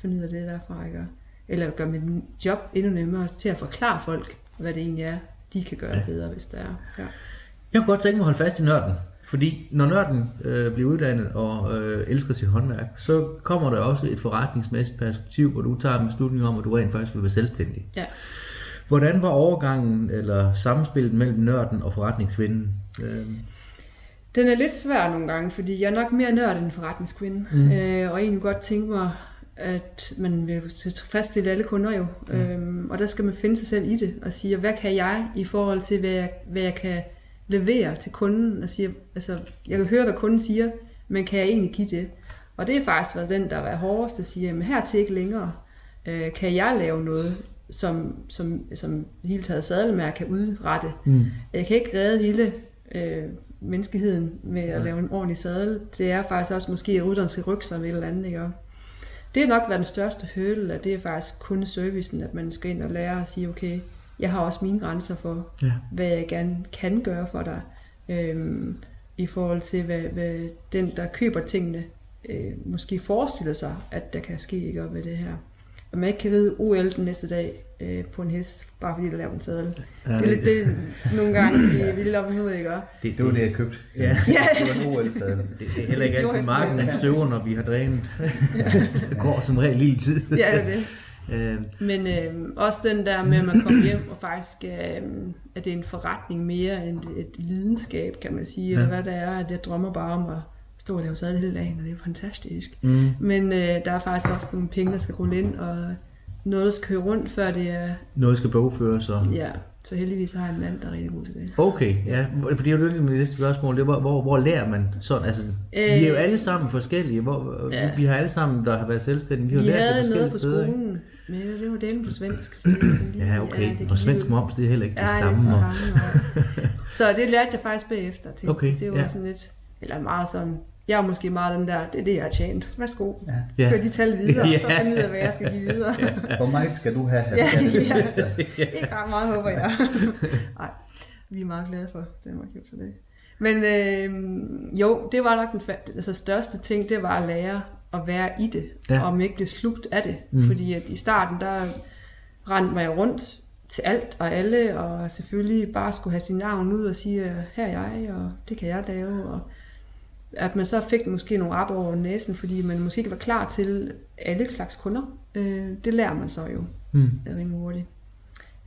finde ud af det derfra, ikke? Eller gøre mit job endnu nemmere til at forklare folk, hvad det egentlig er, de kan gøre bedre, hvis det er. Ja. Jeg kunne godt tænke mig at holde fast i nørden. Fordi når nørden bliver uddannet og elsker sit håndværk, så kommer der også et forretningsmæssigt perspektiv, hvor du tager en beslutning om, at du rent faktisk vil være selvstændig. Ja. Hvordan var overgangen eller samspillet mellem nørden og forretningskvinden? Den er lidt svær nogle gange, fordi jeg er nok mere nørd end forretningskvinde. Mm. Og egentlig godt tænke mig, at man vil faststille alle kunder jo. Mm. Og der skal man finde sig selv i det og sige, hvad kan jeg i forhold til, hvad jeg kan levere til kunden. Og sige, altså, jeg kan høre, hvad kunden siger, men kan jeg egentlig give det? Og det er faktisk været den, der har været hårdest at sige, men hertil ikke længere. Kan jeg lave noget? Som hele taget Sadelmager kan udrette. Mm. Jeg kan ikke redde hele menneskeheden med at lave en ordentlig sadel. Det er faktisk også måske, at rytteren skal rykke sig med et eller andet. Ikke? Det har nok været den største høle, at det er faktisk kun servicen, at man skal ind og lære at sige, okay, jeg har også mine grænser for, hvad jeg gerne kan gøre for dig, i forhold til, hvad den, der køber tingene, måske forestiller sig, at der kan ske, ikke, med det her. Og man ikke kan ride OL den næste dag på en hest, bare fordi der laver en sadel. Ja, det er lidt det, nogle gange, vi er vildt op i hovedet, ikke? Det var det, jeg købte. Ja. Det var en OL-sadel. Det er heller ikke altid marken, den støver, når vi har drænet. Det går som regel lige i tid. Ja, det er det. Men også den der med, at man kommer hjem, og faktisk at det er en forretning mere end et lidenskab, kan man sige. Eller hvad der er, at jeg drømmer bare om at stå og lave sadel hele dagen, og det er jo fantastisk. Mm. Men der er faktisk også nogle penge, der skal rulle ind, og noget, der skal køre rundt, før det er... Noget skal bogføres og... Ja, så heldigvis har jeg en mand, der er rigtig god til det. Okay, ja. Fordi det er jo det næste spørgsmål, det er, hvor lærer man sådan? Altså, vi er jo alle sammen forskellige. Vi har alle sammen, der har været selvstændige, vi har lært det forskellige steder. Vi havde noget på skolen, men det var delen på svensk. Ja, okay. Og svensk moms, det er heller ikke det samme. Ja, så det lærte jeg faktisk bagefter til. Okay, det var sådan lidt... Eller meget sådan... Jeg er måske meget den der, det er det, jeg har tjent. Værsgo. Ja. Kør de tal videre, så finder jeg ud af, hvad jeg skal give videre. Hvor meget skal du have? Ikke ret meget, håber jeg. Nej, vi er meget glade for Danmark, jo, så det. Men jo, det var nok den største ting, det var at lære at være i det, og man ikke blev slugt af det. Mm. Fordi at i starten, der rendte mig rundt til alt og alle, og selvfølgelig bare skulle have sin navn ud og sige, her er jeg, og det kan jeg lave, og at man så fik måske nogle rap over næsen, fordi man måske ikke var klar til alle slags kunder. Det lærer man så jo rimelig hurtigt.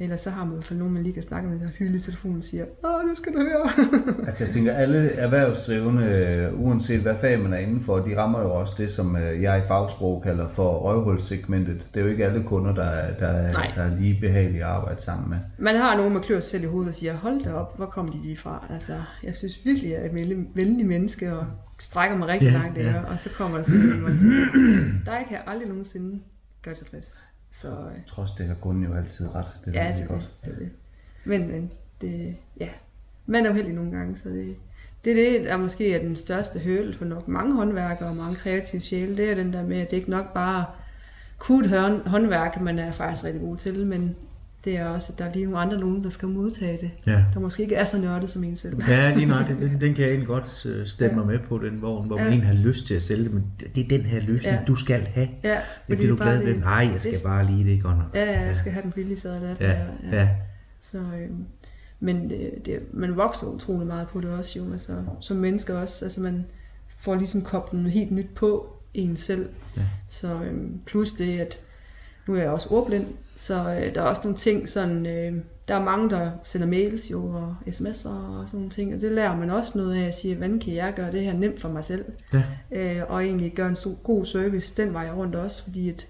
Eller så har man i hvert fald nogen, man lige kan snakke med, der hylde i telefonen og siger, åh, nu skal du høre. Altså jeg tænker, alle erhvervsdrivende, uanset hvad fag man er indenfor, de rammer jo også det, som jeg i fagsprog kalder for røvhulssegmentet. Det er jo ikke alle kunder, der er lige behagelige at arbejde sammen med. Man har nogen, man klør sig selv i hovedet og siger, hold da op, hvor kommer de lige fra? Altså, jeg synes virkelig, at jeg er et venlig menneske og strækker mig rigtig langt der, og så kommer der sådan en, man siger, dig kan jeg aldrig nogensinde gøre tilfreds. Så, trods det har kunden jo altid ret. Det er det godt. Det. Men det, man er jo heldig nogle gange, så det er måske den største høvl for nok mange håndværkere og mange kreative sjæle. Det er den der med, at det ikke nok bare kunne et håndværk, man er faktisk rigtig god til, men det er også, at der er lige nogle andre nogen, der skal modtage det, ja, der måske ikke er så nørdet som en selv. Ja, lige nok. Den kan jeg egentlig godt stemme mig med på, den vogn, hvor man egentlig har lyst til at sælge det, men det er den her løsning, du skal have. Ja, det bliver du glad ved. Nej, jeg skal bare lige det, godt nok. Ja, jeg skal have den billige sædler. Ja. Så, men man vokser utrolig meget på det også, jo, altså, som mennesker også. Altså, man får ligesom koblet noget helt nyt på en selv. Ja. Så plus det, at nu er jeg også ordblind, så der er også nogle ting sådan, der er mange, der sender mails jo, og sms'er og sådan nogle ting, og det lærer man også noget af at sige, hvordan kan jeg gøre det her nemt for mig selv? Ja. Og egentlig gøre en god service den vej rundt også, fordi at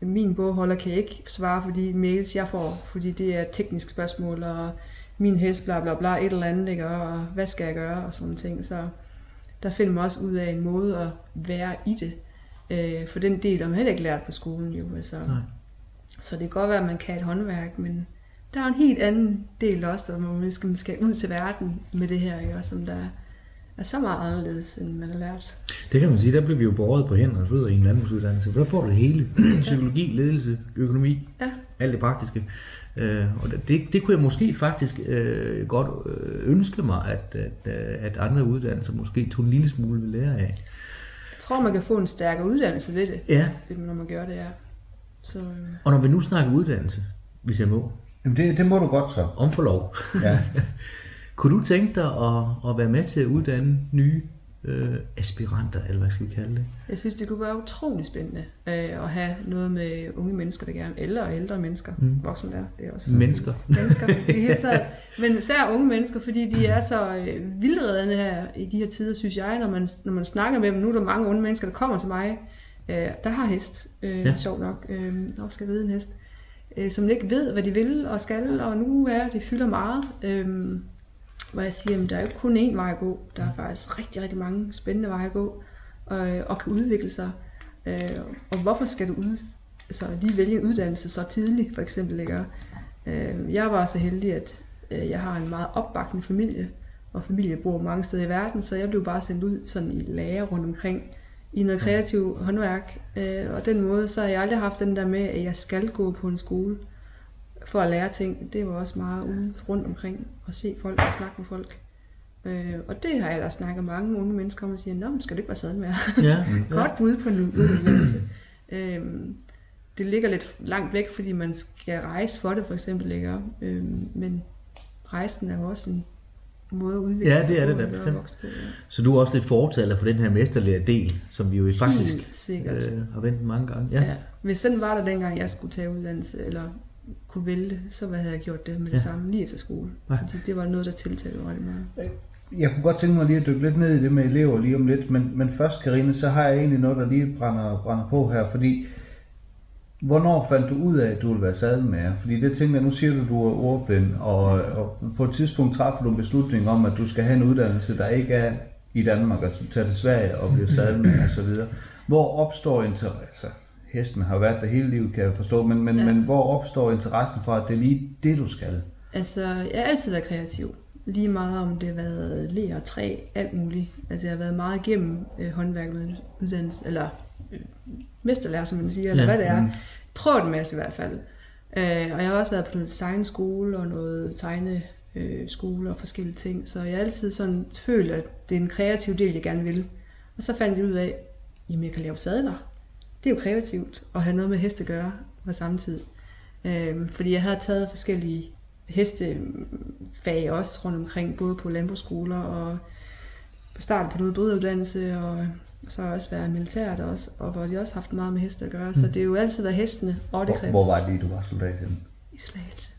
min bogholder kan ikke svare på de mails, jeg får, fordi det er et teknisk spørgsmål, og min hest, bla bla bla, et eller andet, ikke? Og hvad skal jeg gøre, og sådan ting. Så der finder man også ud af en måde at være i det. For den del har man heller ikke lært på skolen, jo. Altså. Så det kan godt være, at man kan et håndværk, men der er en helt anden del også, der man skal ud til verden med det her, ikke? Som der er så meget anderledes, end man har lært. Det kan man sige, der blev vi jo båret på hænder og fødder i en landbrugsuddannelse, for der får du det hele. Psykologi, ledelse, økonomi, alt det praktiske. Og det kunne jeg måske faktisk godt ønske mig, at andre uddannelser måske tog en lille smule ved lære af. Jeg tror, man kan få en stærkere uddannelse ved det, når man gør det, Så. Og når vi nu snakker uddannelse, hvis jeg må. Jamen det må du godt så. Om for lov. Ja. Kunne du tænke dig at være med til at uddanne nye aspiranter, eller hvad skal vi kalde det? Jeg synes, det kunne være utrolig spændende at have noget med unge mennesker, der gerne eller ældre mennesker, voksne der, det er også mennesker. Det er helt taget. Men især unge mennesker, fordi de er så vildredende her i de her tider, synes jeg, når man snakker med dem. Nu er der mange unge mennesker, der kommer til mig, der har hest, sjovt nok, og skal vide en hest, som ikke ved, hvad de vil og skal, og nu er det fylder meget. Hvor jeg siger, at der er jo ikke kun én vej at gå. Der er faktisk rigtig, rigtig mange spændende veje at gå og kan udvikle sig. Og hvorfor skal du lige vælge en uddannelse så tidligt, for eksempel? Ikke? Jeg var så heldig, at jeg har en meget opbakende familie, og familie bor mange steder i verden, så jeg blev bare sendt ud sådan i lager rundt omkring i noget kreativt håndværk. Og den måde, så har jeg aldrig haft den der med, at jeg skal gå på en skole for at lære ting. Det var også meget ude rundt omkring og se folk og snakke med folk. Og det har jeg da snakket mange unge mennesker om og siger, nå, men skal det ikke være sådan mere? Godt bud på en uddannelse. Det ligger lidt langt væk, fordi man skal rejse for det, for eksempel. Ikke? Men rejsen er jo også en måde at udvikle sig. Ja, det er det der. Så du er også lidt fortaler for den her mesterlærer del, som vi jo faktisk har vendt mange gange. Ja. Hvis den var der dengang, jeg skulle tage uddannelse, eller kunne vælge, så hvad havde jeg gjort det med det samme lige efter skole, fordi det var noget, der tiltalte mig meget. Jeg kunne godt tænke mig lige at dykke lidt ned i det med elever lige om lidt, men først, Karina, så har jeg egentlig noget, der lige brænder på her, fordi hvornår fandt du ud af, at du ville være sadelmager? Fordi det tænker jeg, nu siger du er ordblind, og på et tidspunkt træffer du en beslutning om, at du skal have en uddannelse, der ikke er i Danmark, og du tager til Sverige og bliver sadelmager osv. Hvor opstår interesser? Hesten har været der hele livet, kan jeg forstå, men hvor opstår interessen for, at det er lige det, du skal? Altså, jeg har altid været kreativ. Lige meget om det har været ler og træ, alt muligt. Altså, jeg har været meget igennem håndværk med uddannelse, eller mesterlærer, som man siger, eller hvad det er. Prøvet en masse i hvert fald. Og jeg har også været på noget tegneskole og noget tegneskole og forskellige ting, så jeg har altid sådan følt, at det er en kreativ del, jeg gerne vil. Og så fandt jeg ud af, jamen jeg kan lave sadler. Det er jo kreativt at have noget med heste at gøre på samme tid. Fordi jeg havde taget forskellige hestefag også rundt omkring, både på landbrugsskoler og startet på noget bryderuddannelse, og så har jeg også været militært også, og hvor de også haft meget med heste at gøre. Så det er jo altid været hestene og det kreativt. Hvor var det lige, du var soldat henne? I Slagelse.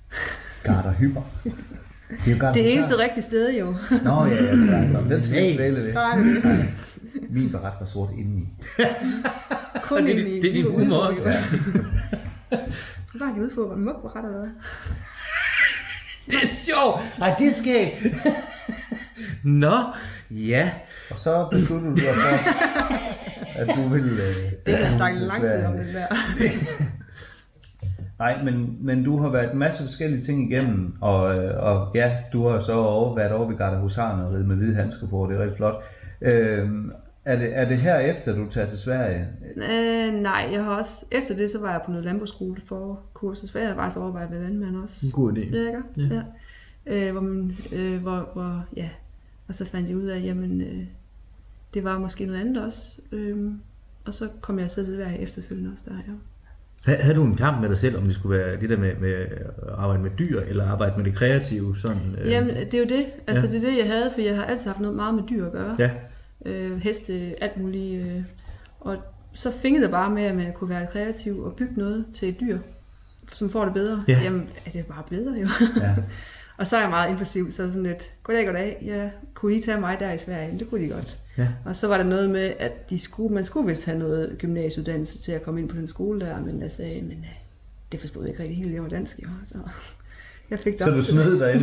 Garda Husaren. Det eneste rigtige sted jo. Nå ja, den skal jeg ikke væle ved. Min var ret sort indeni. Kun det, indeni. Det er din humor også. Du bare kan udfordre en mugberat eller hvad? Det er sjovt! Nej, det skal jeg. Nå, ja. Og så besluttede du dig for, at du ville... Det har jeg snakket lang tid om det der. Nej, men du har været en masse forskellige ting igennem, og ja, du har så været over ved Garda Husaren og riddet med hvide handsker på, og det er rigtig flot. Er det herefter, du tager til Sverige? Nej, jeg har også... Efter det, så var jeg på noget landbrugsskole for kurset, for jeg havde faktisk overvejet ved landmand også. En god idé. Virker, ja. Hvor og så fandt jeg ud af, jamen, det var måske noget andet også. Og så kom jeg til Sverige efterfølgende også der, ja. Havde du en kamp med dig selv, om det skulle være det der med at arbejde med dyr, eller arbejde med det kreative? Sådan, Jamen, det er jo det. Altså, ja. Det er det, jeg havde, for jeg har altid haft noget meget med dyr at gøre. Ja. Heste, alt muligt. Og så fingede jeg bare med, at jeg kunne være kreativ og bygge noget til et dyr, som får det bedre. Ja. Jamen, det er bare bedre jo. Ja. Og så er jeg meget impulsiv, så sådan lidt, goddag, ja, kunne I tage mig der i Sverige? Men det kunne de godt. Ja. Og så var der noget med, at man skulle vist have noget gymnasieuddannelse til at komme ind på den skole der, men jeg sagde, men det forstod jeg ikke rigtig helt, jeg var dansk, jo. Så jeg fik det så op, du snød dig ind?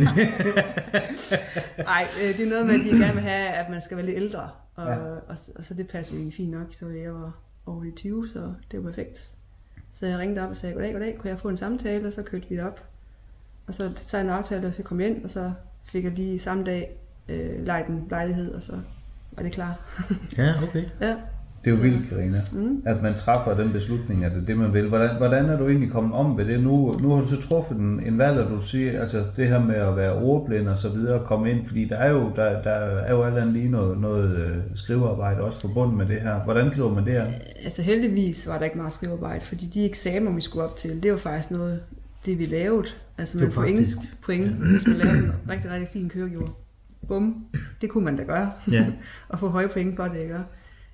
Nej, det er noget med, at de gerne vil have, at man skal være lidt ældre, og, ja. og så det passer jo fint nok, så jeg var over 20, så det var perfekt. Så jeg ringte op og sagde, goddag, kunne jeg få en samtale, og så kørte vi det op. Og så tager jeg en aftale, og så kom jeg ind, og så fik jeg lige samme dag lejet en lejlighed, og så var det klar. Ja, okay. Ja. Det er jo vildt, Karina, at man træffer den beslutning, at det er det, man vil. Hvordan er du egentlig kommet om ved det? Nu har du så truffet en valg, og du siger, altså det her med at være ordblind og så videre, og komme ind, fordi der er jo alt andet lige noget skrivearbejde også forbundet med det her. Hvordan gjorde man det her? Altså heldigvis var der ikke meget skrivearbejde, fordi de eksamener, vi skulle op til, det var faktisk noget, det vi lavede. Altså man får faktisk point, hvis man laver en rigtig, rigtig fin kørejord. Bum, det kunne man da gøre. Yeah. Og få høje point for det, ikke?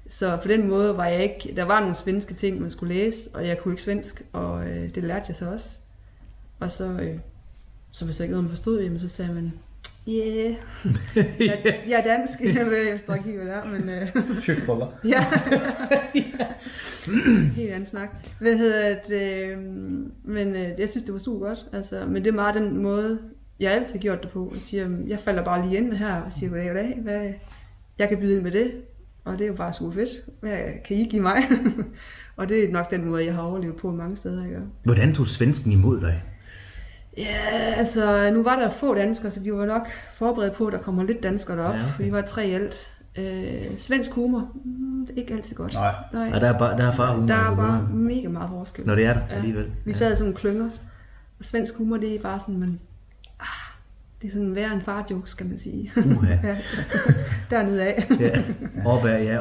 Så på den måde var jeg ikke... Der var nogle svenske ting, man skulle læse, og jeg kunne ikke svensk, og det lærte jeg så også. Og så hvis jeg ikke noget, man forstod, jamen, så sagde man, yeah, jeg er dansk, jeg står og kigger der, men... Sjøkboller. Ja. Helt anden snak. Men jeg synes, det var super godt, altså, men det er meget den måde, jeg altid har gjort det på, og siger, jeg falder bare lige ind her, og siger, goddag, jeg kan byde ind med det, og det er jo bare super fedt, hvad kan I give mig? Og det er nok den måde, jeg har overlevet på mange steder, ikke? Hvordan tog svensken imod dig? Ja, altså nu var der få danskere, så de var nok forberedt på, at der kommer lidt danskere derop. Ja, okay. Vi var 3 i alt. Svensk humor, det er ikke altid godt. Nej. Ja, der er bare mega meget forskel. Nå, det er der alligevel. Ja. Vi sad sådan klynger, og svensk humor, det er bare sådan, man... Det er sådan værre en fartjokes, kan man sige. Ja, dernede af.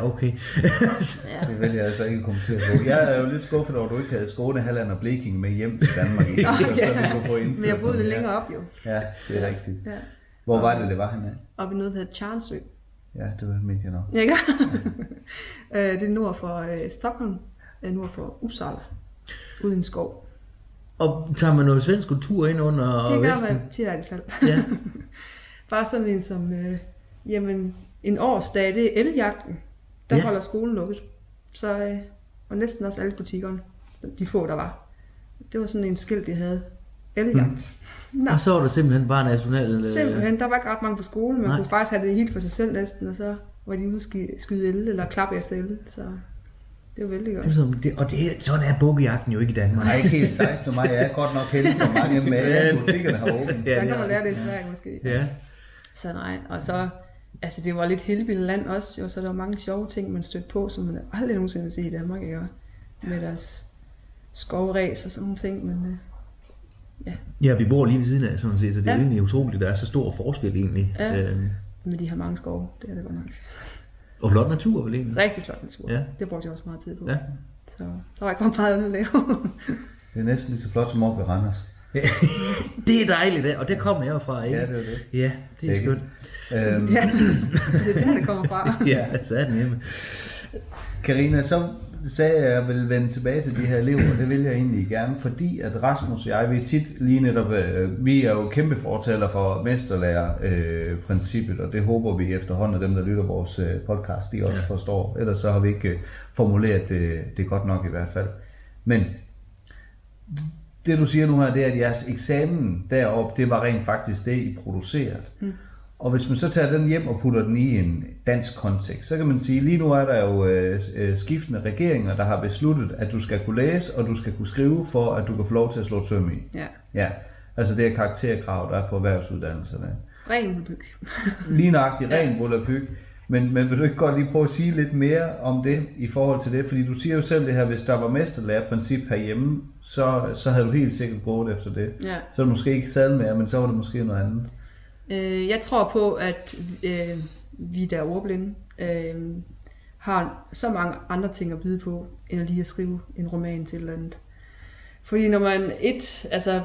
Okay. Ja. Det vil jeg altså ikke kommentere på. Jeg er jo lidt skuffet over, at du ikke havde Skåne, Halland og Blekinge med hjem til Danmark. Men jeg boede lidt længere op, jo. Ja, det er rigtigt. Ja. Hvor var det var henne? Oppe i noget, der hedder Tjarnsø. Ja, det var midt nok. Ja. Det er nord for Stockholm, nord for Uppsala, ude i en skov. Og tager man noget svensk kultur ind under det vesten? Det gør man tit i hvert fald. Ja. Bare sådan en som, jamen, en årsdag, det er elgejagten. Der holder skolen lukket. Så, og næsten også alle butikkerne, de få der var. Det var sådan en skilt, de havde. Elgejagt. Og så var der simpelthen bare national... Simpelthen, der var ikke ret mange på skolen. Man kunne faktisk have det helt for sig selv næsten, og så var de ude skyde el, eller klappe efter el, så... Det er vældig godt. Sådan er bukkejagten jo ikke i Danmark. Nej, ikke helt 16. maj. Jeg er godt nok heldig, hvor mange af butikkerne har åbent. Der kan man lære det i Sverige måske. Ja. Så nej, og så... Altså det var lidt helbildet land også, og så der var mange sjove ting, man stødte på, som man aldrig nogensinde har set i Danmark, ikke? Med deres skovræs og sådan nogle ting, men... Ja, vi bor lige ved siden af, sådan set, så det er egentlig utroligt, der er så stor forskel egentlig. Ja, men de har mange skove, det er det godt nok. Og flot natur, vel egentlig? Rigtig flot natur. Ja. Det brugte jeg også meget tid på. Ja. Så der var ikke meget andet at lave. Det er næsten lige så flot som oppe ved Randers. Ja. Det er dejligt, og det kommer jeg jo fra, ikke? Ja, det er det. Ja, det er skønt. Ja, det er der, det kommer fra. Ja, så er den hjemme. Karina, så sagde jeg, at jeg ville vende tilbage til de her elever, og det vil jeg egentlig gerne, fordi at Rasmus og jeg, vi er tit lige netop, vi er jo kæmpe fortalere for mesterlærerprincippet, og det håber vi efterhånden, at dem, der lytter vores podcast, de også forstår. Ellers så har vi ikke formuleret det godt nok i hvert fald. Men det, du siger nu her, det er, at jeres eksamen deroppe, det var rent faktisk det, I producerede. Mm. Og hvis man så tager den hjem og putter den i en dansk kontekst, så kan man sige, lige nu er der jo skiftende regeringer, der har besluttet, at du skal kunne læse, og du skal kunne skrive, for at du kan få lov til at slå tømme i. Ja. Ja. Altså det er karakterkrav, der er på erhvervsuddannelserne. Ren volapyk. Lige nøjagtigt, ren volapyk. Men vil du ikke godt lige prøve at sige lidt mere om det i forhold til det? Fordi du siger jo selv det her, hvis der var mesterlærerprincip herhjemme, så havde du helt sikkert brugt efter det. Ja. Så er det måske ikke sadelmager, men så var det måske noget andet. Jeg tror på, at vi der er ordblinde har så mange andre ting at byde på, end lige at skrive en roman til et eller andet. Fordi når man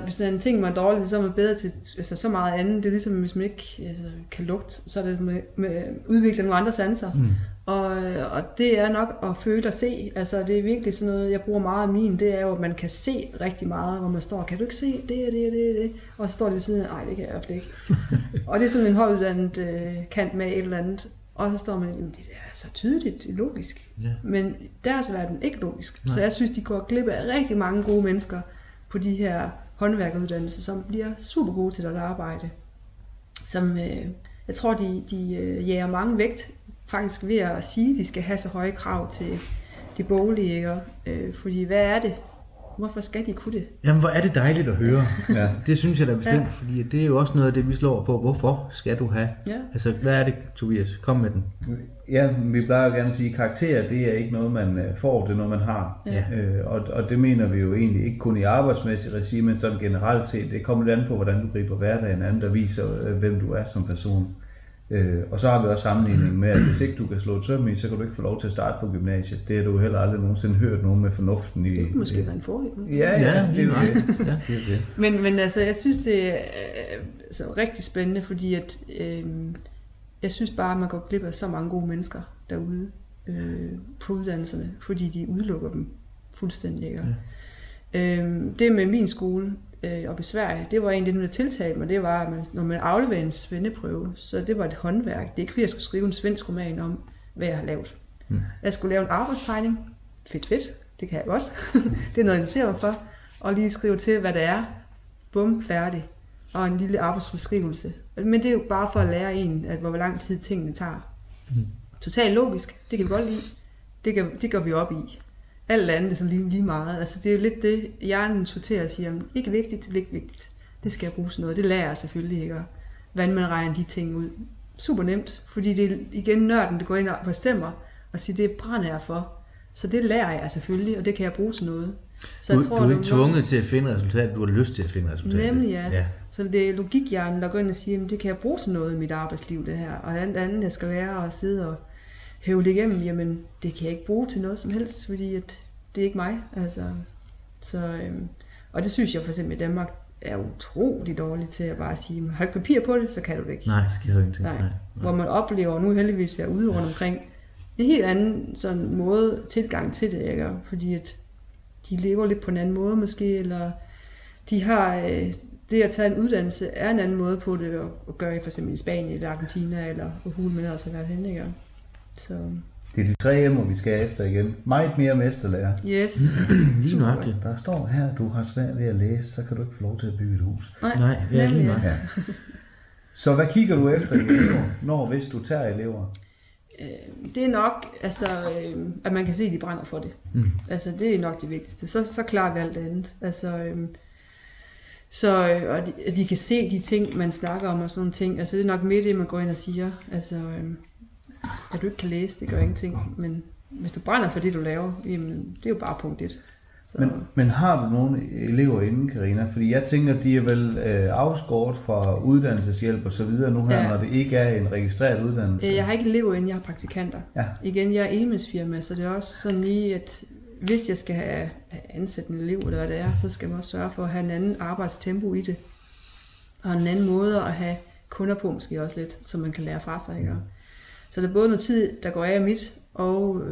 hvis en ting man er dårlig, så er man bedre til så meget andet. Det er ligesom, hvis man ikke kan lugte, så er det med udvikle nogle andre sanser. Mm. Og det er nok at føle og se. Altså det er virkelig sådan noget, jeg bruger meget af min, det er jo, at man kan se rigtig meget, hvor man står, kan du ikke se det og det og det og det? Og så står det ved siden, nej, det kan jeg ikke. Og det er sådan en højuddannet kant med et eller andet. Og så står man, det er så tydeligt logisk, yeah. Men deres verden ikke logisk. Nej. Så jeg synes, de går glip af rigtig mange gode mennesker på de her håndværkeruddannelser, som bliver super gode til at arbejde. Som jeg tror, de jager mange vægt faktisk ved at sige, at de skal have så høje krav til de boglige. Fordi hvad er det? Hvorfor skal de kunne det? Jamen, hvor er det dejligt at høre. Ja. Det synes jeg da bestemt, ja. Fordi det er jo også noget af det, vi slår på. Hvorfor skal du have? Ja. Altså, hvad er det, Tobias? Kom med den. Ja, vi plejer jo gerne at sige, at karakterer, det er ikke noget, man får, det er noget, man har. Ja. Og det mener vi jo egentlig ikke kun i arbejdsmæssigt regi, men sådan generelt set. Det kommer lidt an på, hvordan du griber hverdagen an, der viser, hvem du er som person. Og så har vi også sammenligning med, at hvis ikke du kan slå et søm i, så kan du ikke få lov til at starte på gymnasiet. Det har du heller aldrig nogensinde hørt nogen med fornuften i. Det kunne måske være en fordel. Ja, det er det. Ja, det er det. Men altså, jeg synes, det er rigtig spændende, fordi at, jeg synes bare, at man går glip af så mange gode mennesker derude på uddannelserne, fordi de udelukker dem fuldstændig. Ja. Det med min skole op i Sverige, det var egentlig det, der tiltalte mig, det var, at når man afleverer en svendeprøve, så det var et håndværk. Det er ikke, fordi jeg skulle skrive en svensk roman om, hvad jeg har lavet. Mm. Jeg skulle lave en arbejdstegning. Fedt. Det kan jeg godt. Det er noget, jeg ser mig for. Og lige skrive til, hvad det er. Bum, færdig. Og en lille arbejdsbeskrivelse. Men det er jo bare for at lære en, at hvor lang tid tingene tager. Mm. Totalt logisk. Det kan vi godt lide. Det går vi op i. Alt andet er så lige meget. Altså det er jo lidt det, hjernen sorterer og siger, ikke vigtigt, ikke vigtigt. Det skal jeg bruge sådan noget. Det lærer jeg selvfølgelig ikke, hvordan man regner de ting ud. Super nemt, fordi det er igen nørden, der går ind og bestemmer og siger, det brænder jeg for. Så det lærer jeg selvfølgelig, og det kan jeg bruge sådan noget. Så jeg tror, du er ikke tvunget til at finde resultatet, du har lyst til at finde resultatet. Nemlig ja. Så det er logikhjernen, der går ind og siger, det kan jeg bruge sådan noget i mit arbejdsliv, det her. Og andet jeg skal være og sidde og hæve det igennem, jamen det kan jeg ikke bruge til noget som helst, fordi at det er ikke mig. Altså, så, og det synes jeg for eksempel i Danmark er utrolig dårligt til at bare sige, har du ikke papir på det, så kan du det ikke. Nej, så kan du ikke. Nej. Hvor man oplever nu heldigvis være ude rundt omkring en helt anden sådan måde tilgang til det, ikke? Fordi at de lever lidt på en anden måde måske, eller de har det at tage en uddannelse er en anden måde på det at gøre for eksempel i Spanien eller Argentina eller hvor hulen man altså været hen, ikke? Så. Det er de 3 M'er, vi skal efter igen. Meget mere mesterlærer. Yes. Lige nøjagtigt. Der står her, du har svært ved at læse, så kan du ikke få lov til at bygge et hus. Nej, ja, lige nøjagtigt. Ja. Så hvad kigger du efter i elever, hvis du tager elever? Det er nok, at man kan se, at de brænder for det. Mm. Altså, det er nok det vigtigste. Så klarer vi alt andet. Altså, og de kan se de ting, man snakker om og sådan nogle ting. Altså, det er nok mere det, man går ind og siger. Altså, at du ikke kan læse, det gør ingenting, men hvis du brænder for det, du laver, jamen, det er jo bare punkt 1. Så. Men har du nogle elever inde, Karina? Fordi jeg tænker, de er vel afskåret fra uddannelseshjælp og så videre nu her, når det ikke er en registreret uddannelse. Jeg har ikke elever inde, jeg har praktikanter. Ja. Igen, jeg er enmandsfirma, så det er også sådan lige, at hvis jeg skal have ansat en elev, eller hvad det er, så skal man også sørge for at have en anden arbejdstempo i det. Og en anden måde at have kunder på måske også lidt, så man kan lære fra sig, ikke? Så der er både noget tid, der går af mit, og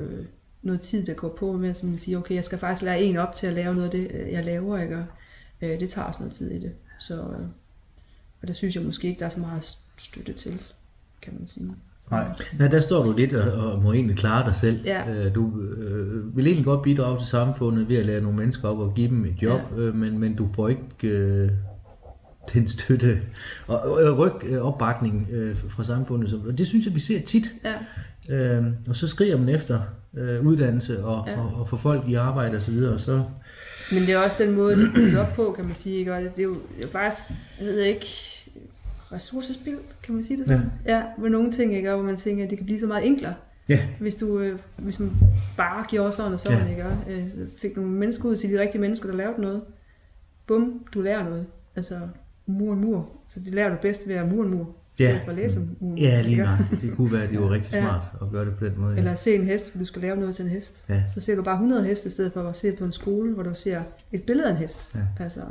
noget tid, der går på med at sige, okay, jeg skal faktisk lære en op til at lave noget af det, jeg laver, ikke? Det tager også noget tid i det. Så, og der synes jeg måske ikke, der er så meget støtte til, kan man sige. Nej, der står du lidt og må egentlig klare dig selv. Ja. Du vil egentlig godt bidrage til samfundet ved at lære nogle mennesker op og give dem et job, ja. men du får ikke den støtte og rygopbakning fra samfundet. Og det synes jeg, vi ser tit. Ja. Og så skriger man efter uddannelse og for folk i arbejde osv. Så. Men det er også den måde, det er op på, kan man sige. Ikke? Og det er jo faktisk, jeg ved ikke, ressourcespild, kan man sige det sådan? Ja. Med nogle ting, ikke? Hvor man tænker, at det kan blive så meget enklere. Ja. Hvis man bare gjorde sådan og sådan, ikke? Fik nogle mennesker ud til de rigtige mennesker, der lavede noget. Bum, du lærer noget. Altså mur. Så det lærer du bedst ved at mur. Ja, for at læse mur. Ja, lige nøjagtigt. Det kunne være, at det var rigtig smart at gøre det på den måde. Ja. Eller se en hest, du skal lave noget til en hest. Ja. Så ser du bare 100 heste, i stedet for at se på en skole, hvor du ser et billede af en hest. Ja. Altså,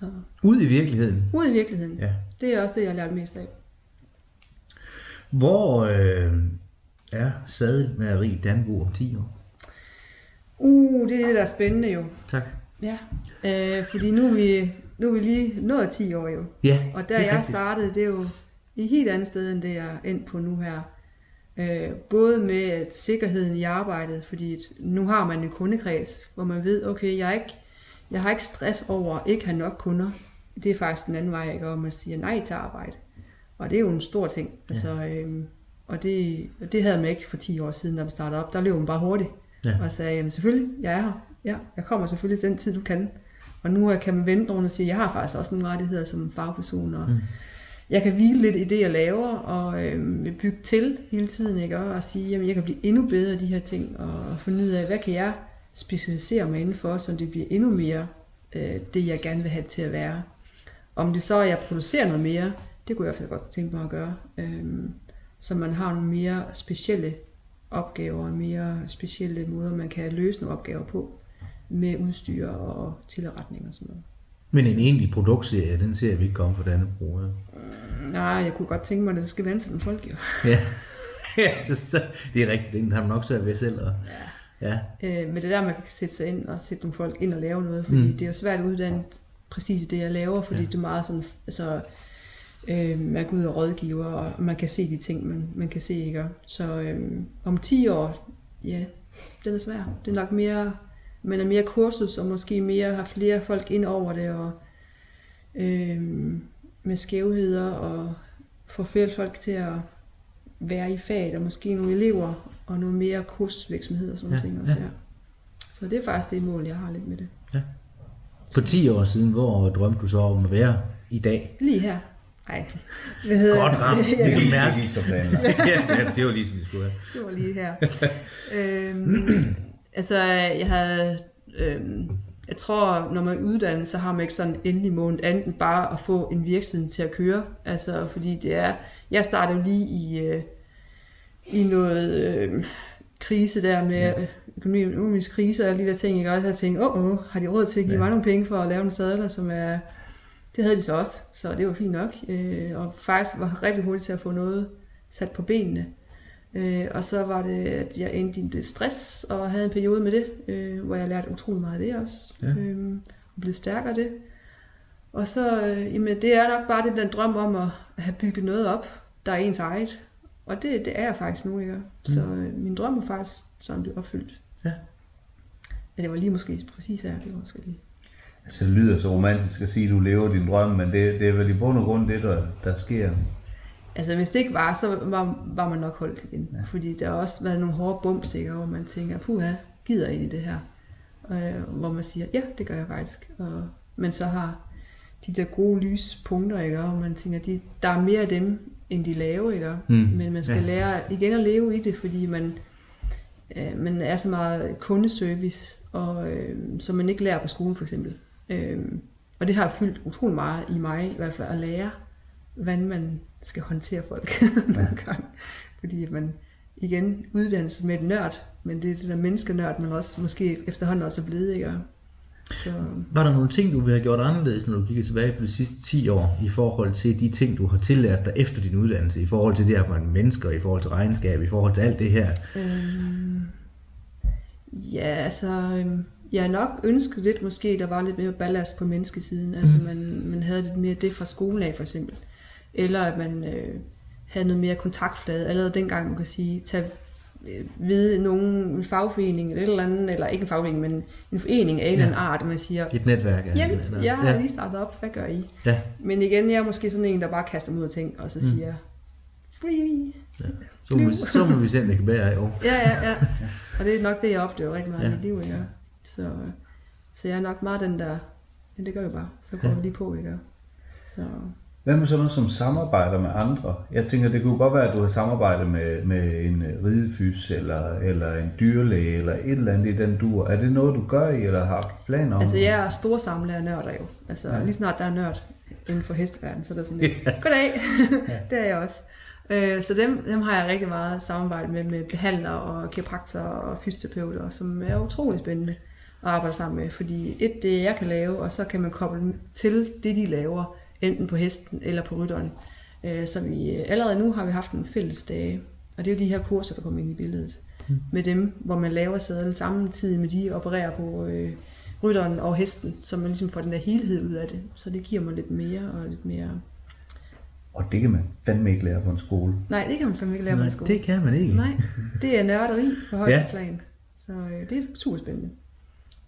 så. Ud i virkeligheden. Ud i virkeligheden. Ja. Det er også det, jeg har lært mest af. Hvor er Sadelmageri Dannebro om 10 år? Det er det, der er spændende jo. Tak. Ja, fordi nu er vi lige nået 10 år jo. Ja, og der jeg startede, det er jo et helt andet sted, end det jeg er endt på nu her. Både med sikkerheden i arbejdet, fordi nu har man en kundekreds, hvor man ved, okay, jeg har ikke stress over at ikke have nok kunder. Det er faktisk den anden vej, ikke? Og man siger nej til arbejde. Og det er jo en stor ting. Ja. Altså, og det havde man ikke for 10 år siden, da man startede op. Der løb man bare hurtigt og sagde, jamen selvfølgelig, jeg er her. Ja, jeg kommer selvfølgelig den tid, du kan. Og nu kan man vente rundt og sige, at jeg har faktisk også nogle rettigheder som fagperson, og jeg kan hvile lidt i det, jeg laver, og bygge til hele tiden, ikke? Og sige, at jeg kan blive endnu bedre i de her ting, og finde ud af, hvad kan jeg specialisere mig indenfor, så det bliver endnu mere det, jeg gerne vil have til at være. Om det så er, at jeg producerer noget mere, det kunne jeg i hvert fald godt tænke mig at gøre, så man har nogle mere specielle opgaver, og mere specielle måder, man kan løse nogle opgaver på. Med udstyr og tilretning og sådan noget. Men en egentlig produktserie, den ser vi ikke komme fra Dannebro. Nej, jeg kunne godt tænke mig, at det skal være ansat med folk, jo. Ja, det er rigtigt. Den har man nok svært ved selv. Og... men det der, man kan sætte sig ind og sætte nogle folk ind og lave noget, fordi det er jo svært at uddanne præcis det, jeg laver, fordi det er meget sådan, altså, man går ud og rådgiver, og man kan se de ting, man kan se, ikke? Så om 10 år, ja, den er svær. Det er nok mere... Man er mere kursus, og måske mere har flere folk ind over det, og med skævheder, og får flere folk til at være i faget, og måske nogle elever, og nogle mere kursusvirksomheder og sådan nogle ting også. Ja. Så det er faktisk det mål, jeg har lidt med det. Ja. For 10 år siden, hvor drømte du så om at være i dag? Lige her. Nej. Godt ramt, ligesom Mærsk. Det var lige, som vi skulle have. Det var lige her. Altså, jeg havde, jeg tror, når man er uddannet, så har man ikke sådan endelig mål andet end bare at få en virksomhed til at køre. Altså, fordi det er, jeg startede lige i noget krise der med økonomisk krise og alle de der ting, ikke? Og jeg havde tænkt, har de råd til at give mig nogle penge for at lave nogle sadler, som er, det havde de så også, så det var fint nok. Og faktisk var rigtig hurtigt til at få noget sat på benene. Og så var det, at jeg endte i lidt stress og havde en periode med det, hvor jeg lærte utrolig meget af det også, og blev stærkere af det. Og så, jamen, det er nok bare den drøm om at have bygget noget op, der er ens eget. Og det er jeg faktisk nu, ikke? Så min drøm er faktisk sådan blevet opfyldt. Ja. Men det var lige måske præcis her, det var måske lige. Altså det lyder så romantisk at sige, at du lever din drøm, men det er vel i bund og grund det, der sker. Altså hvis det ikke var, så var man nok holdt igen. Ja. Fordi der har også været nogle hårde bumstikker, hvor man tænker, puha, gider I det her? Hvor man siger, ja, det gør jeg faktisk. Men så har de der gode lyspunkter, ikke? Og man tænker, der er mere af dem, end de lave, ikke? Men man skal lære igen at leve i det, fordi man er så meget kundeservice, og som man ikke lærer på skolen for eksempel. Og det har fyldt utrolig meget i mig, i hvert fald at lære, hvordan man skal håndtere folk nogle gange. Fordi at man igen uddannes med et nørd, men det er det der menneskenørd, man også måske efterhånden også er blevet, ikke? Så... Var der nogle ting, du ville have gjort anderledes, når du kiggede tilbage på de sidste 10 år, i forhold til de ting, du har tillært dig efter din uddannelse, i forhold til det at man er mennesker, i forhold til regnskab, i forhold til alt det her? Jeg nok ønskede lidt måske, der var lidt mere ballast på menneskesiden. Altså man havde lidt mere det fra skolen af for eksempel. Eller at man havde noget mere kontaktflade. Allerede dengang, man kan sige, tage ved nogen fagforening eller et eller andet, eller ikke en fagforening, men en forening af en eller anden art, man siger... Et netværk. Jeg har lige startet op, hvad gør I? Ja. Men igen, jeg er måske sådan en, der bare kaster mig ud af ting, og så siger... Free! Ja. Så må vi selv lægge bag i år. Ja. Og det er nok det, jeg oplever rigtig meget i mit liv, ikke? Så jeg er nok meget den der... Men det gør jeg bare. Så går vi lige på, ikke? Så... Hvad med sådan noget som samarbejder med andre? Jeg tænker, det kunne godt være, at du har samarbejdet med en ridefys, eller en dyrlæge, eller et eller andet i den dur. Er det noget, du gør i, eller har haft planer om? Altså, jeg er storsamler af nørder jo. Altså, ja. Lige snart der er nørd inden for hesteverdenen, så er der sådan lidt, ja. Goddag, det er jeg også. Så dem har jeg rigtig meget samarbejde med behandlere og kiropraktorer og fysioterapeuter, som er utrolig spændende at arbejde sammen med. Fordi det jeg kan lave, og så kan man koble til det, de laver. Enten på hesten eller på rytteren. Så vi allerede nu har vi haft en fælles dage, og det er jo de her kurser, der kommer ind i billedet. Med dem, hvor man laver sadlen samtidig med de opererer på rytteren og hesten, så man ligesom får den der helhed ud af det. Så det giver mig lidt mere og lidt mere. Og det kan man fandme ikke lære på en skole. Nej, det kan man fandme ikke lære på en skole. Det kan man ikke. Nej, det er nørderi på højt plan. Så det er super spændende.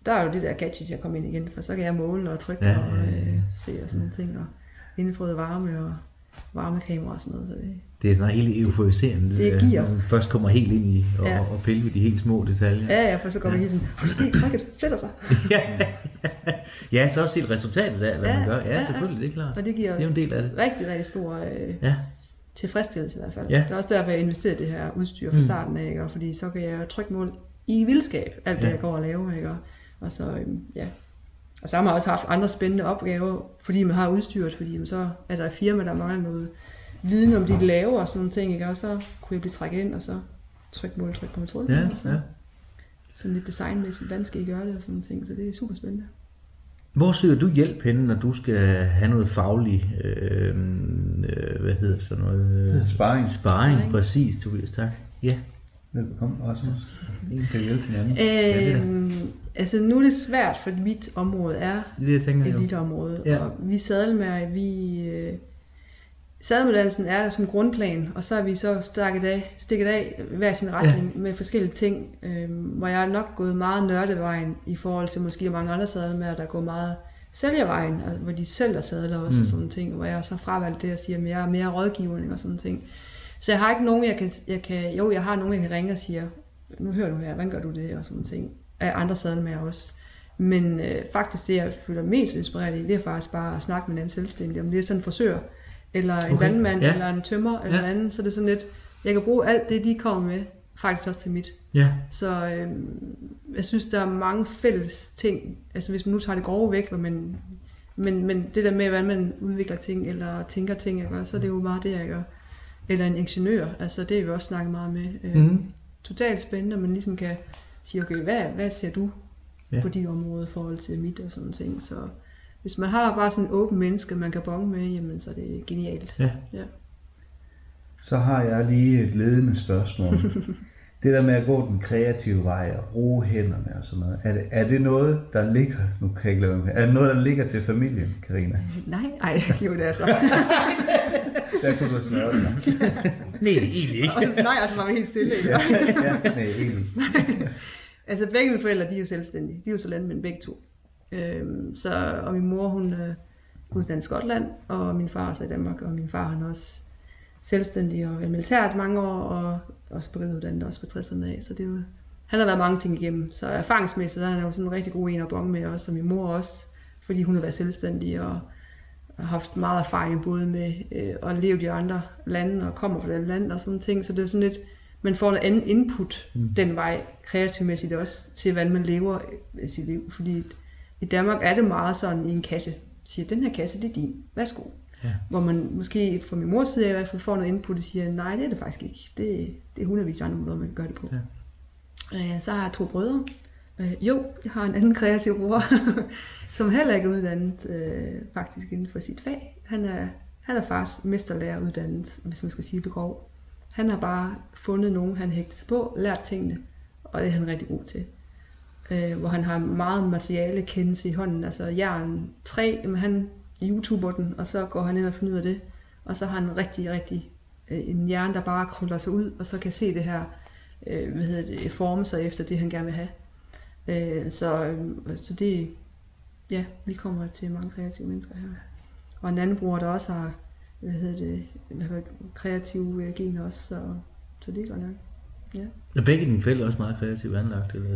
Der er jo det der gadget, jeg kommer ind igen, for så kan jeg måle og trykke og se og sådan nogle ting. Og indfrøde varme og varmekamera og sådan noget. Så det er sådan helt euforiserende. Det giver. Man først kommer helt ind i og pille ved de helt små detaljer. Ja, for så går man helt sådan, har du set trykket? Fletter sig. Ja, så også set resultatet af, hvad man gør. Ja, selvfølgelig, det er klart. Og det giver også det er en del af det. Rigtig, rigtig stor tilfredsstillelse i hvert fald. Ja. Det er også derfor, jeg investerer det her udstyr fra starten af, ikke? Fordi så kan jeg trykke mål i vildskab, alt det jeg går og laver, ikke? Og så, Og så har man også haft andre spændende opgaver, fordi man har udstyret, fordi så er der et firma, der mangler noget viden om det, de laver og sådan nogle ting, ikke? Og så kunne jeg blive trækket ind, og så tryk på metoden, og så sådan lidt designmæssigt, hvordan skal I gøre det og sådan nogle ting, så det er super spændende. Hvor søger du hjælp henne, når du skal have noget faglig, sparring, præcis, Tobias, tak. Ja. Velbekomme, Rasmus. En kan hjælpe den anden. Altså nu er det svært, for mit område er et lille område. Ja. Og vi sadelmagerdannelsen er som grundplan, og så har vi så stikket af hver sin retning med forskellige ting, hvor jeg er nok gået meget nørdevejen i forhold til måske mange andre sadelmager, der går meget sælgervejen, altså, hvor de sælger sadler også og sådan ting, hvor jeg så fravalgt det og siger, at jeg er mere rådgivning og sådan ting. Så jeg har ikke nogen, jeg har nogen, jeg kan ringe og siger, nu hører du her, hvordan gør du det, og sådan ting. Af andre sadelmager også. Men faktisk det, jeg føler mest inspireret i, det er faktisk bare at snakke med en anden selvstændig. Om det er sådan en frisør, eller en vandmand, eller en tømrer, eller en anden, så det er sådan lidt, jeg kan bruge alt det, de kommer med, faktisk også til mit. Yeah. Så jeg synes, der er mange fælles ting. Altså hvis man nu tager det grove væk, men det der med, hvordan man udvikler ting, eller tænker ting, jeg gør, så er det jo meget det, jeg gør. Eller en ingeniør, altså det har vi også snakket meget med. Totalt spændende, man ligesom kan sige, okay, hvad ser du på de områder i forhold til mit og sådan ting. Så hvis man har bare sådan en åben menneske, man kan bonge med, jamen så er det genialt. Ja. Ja. Så har jeg lige et ledende spørgsmål. Det der med at gå den kreative vej og bruge hænderne og sådan noget, er det noget, der ligger, nu kan jeg ikke lade mig, er det noget, der ligger til familien, Karina? Nej, jo det er så. Der kunne du have snørret dig. Nej, egentlig ikke. Og så var vi helt stille. Nej, egentlig. Altså begge mine forældre, de er jo selvstændige. De er jo så landmænd begge to. Og min mor, hun er uddannet i Skotland, og min far er i Danmark, og min far han også selvstændig og militært mange år, og også på uddannet også på 60'erne af. Så det er jo, han har været mange ting igennem. Så erfaringsmæssigt, han er jo sådan en rigtig god en at bonge med også, og min mor også, fordi hun har været selvstændig og har haft meget erfaring både med at leve i andre lande og kommer fra det land og sådan ting. Så det er sådan lidt, man får en anden input den vej, kreativmæssigt også, til hvordan man lever sit liv. Fordi i Danmark er det meget sådan i en kasse. Siger, den her kasse, det er din. Værsgo. Ja. Hvor man måske fra min mors side i hvert fald får noget input og siger, nej, det er det faktisk ikke. Det er hundredvis andre måder, man gør det på. Ja. Så har jeg 2 brødre. Jeg har en anden kreativ bror, som heller ikke er uddannet faktisk inden for sit fag. Han er faktisk mesterlærer uddannet, hvis man skal sige det grov. Han har bare fundet nogen, han hægter sig på, lært tingene, og det er han rigtig god til. Hvor han har meget materiale kendelse i hånden, altså jern, træ, men han YouTuber den, og så går han ind og finder ud af det. Og så har han rigtig, rigtig en hjerne, der bare krøller sig ud, og så kan se det her, forme sig efter det, han gerne vil have. Så det, ja, vi kommer til mange kreative mennesker her. Og en anden bror, der også har, kreative gener også, så det er godt nok. Ja. Er begge dine forældre også meget kreativt anlagt? Eller?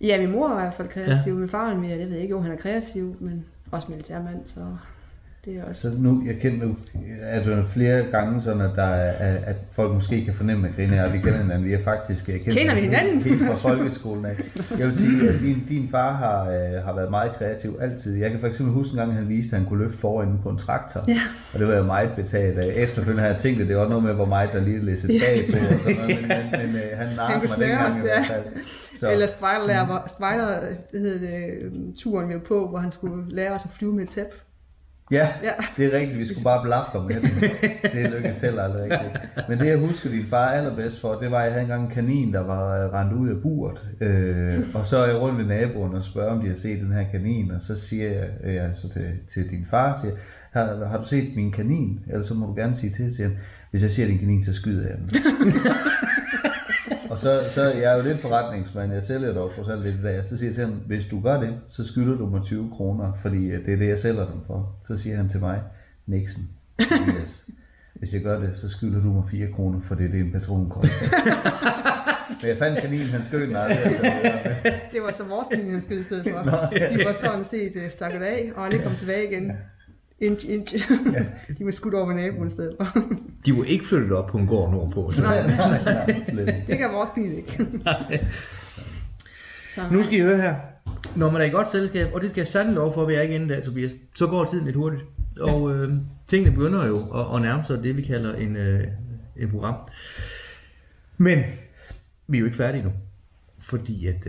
Ja, min mor er i hvert fald kreativ, min far er mere, jeg ved ikke, jo han er kreativ, men også militærmand, så Det er også... Så nu, jeg kender nu, at der flere gange sådan, at, der er, at folk måske kan fornemme, at Karina og vi kender hinanden. Vi er faktisk... Kender vi hinanden? Helt fra folkeskolen af. Jeg vil sige, at din far har været meget kreativ altid. Jeg kan faktisk huske en gang, han viste, at han kunne løfte forenden på en traktor. Ja. Og det var jeg meget betaget af. Efterfølgende har jeg tænkt, at det var noget med, hvor meget der lige læste bag på. Og sådan noget, men han narrede mig dengang i hvert fald. Så, eller turen vi var på, hvor han skulle lære os at flyve med et tæppe. Ja, det er rigtigt. Vi skulle bare blaffe med det. Det lykkedes heller aldrig rigtigt. Men det, jeg husker din far allerbedst for, det var, at jeg havde engang en kanin, der var rendt ud af buret. Og så er jeg rundt ved naboen og spørger, om de har set den her kanin. Og så siger jeg så til din far, siger, har du set min kanin? Eller så må du gerne sige til ham, hvis jeg ser din kanin, så skyder jeg den. Og så jeg er jo lidt forretningsmand, jeg sælger dog for selv lidt i dag, så siger jeg til ham, hvis du gør det, så skylder du mig 20 kroner, fordi det er det, jeg sælger dem for. Så siger han til mig, Nixon, yes. Hvis jeg gør det, så skylder du mig 4 kroner, for det er det, en patron koster. Men jeg fandt kaninen, han skød den aldrig. Det var så vores kaninen, han skød i stedet for. De var sådan set stakket af, og aldrig kom tilbage igen. Inch. Ja. De var skudt over ved naboen i stedet for. De var ikke flyttet op på en gård nordpå. Nej, slet ikke. Det kan vores bil ikke. Nu skal I høre her. Når man er i godt selskab, og det skal jeg sandelig lov for, at vi er ikke inde der, Tobias, så går tiden lidt hurtigt. Og tingene begynder jo at nærme sig det, vi kalder en program. Men vi er jo ikke færdige nu. Fordi at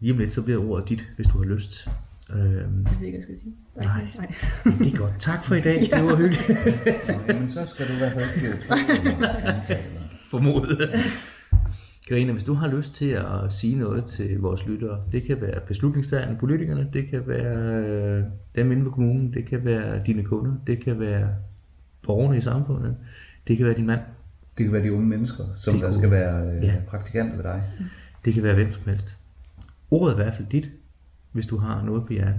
lige om lidt, så bliver ordet dit, hvis du har lyst. Jeg ved ikke, jeg skal sige. Nej. Det er godt. Tak for i dag. Ja. Det var hyggeligt. Men så skal du i hvert fald ikke blive utrolig. Formodet. Karina, hvis du har lyst til at sige noget til vores lyttere, det kan være beslutningstagerne, politikerne, det kan være dem inde på kommunen, det kan være dine kunder, det kan være borgerne i samfundet, det kan være din mand. Det kan være de unge mennesker, som der skal være praktikanter ved dig. Det kan være hvem som helst. Ordet er i hvert fald dit, hvis du har noget på hjertet.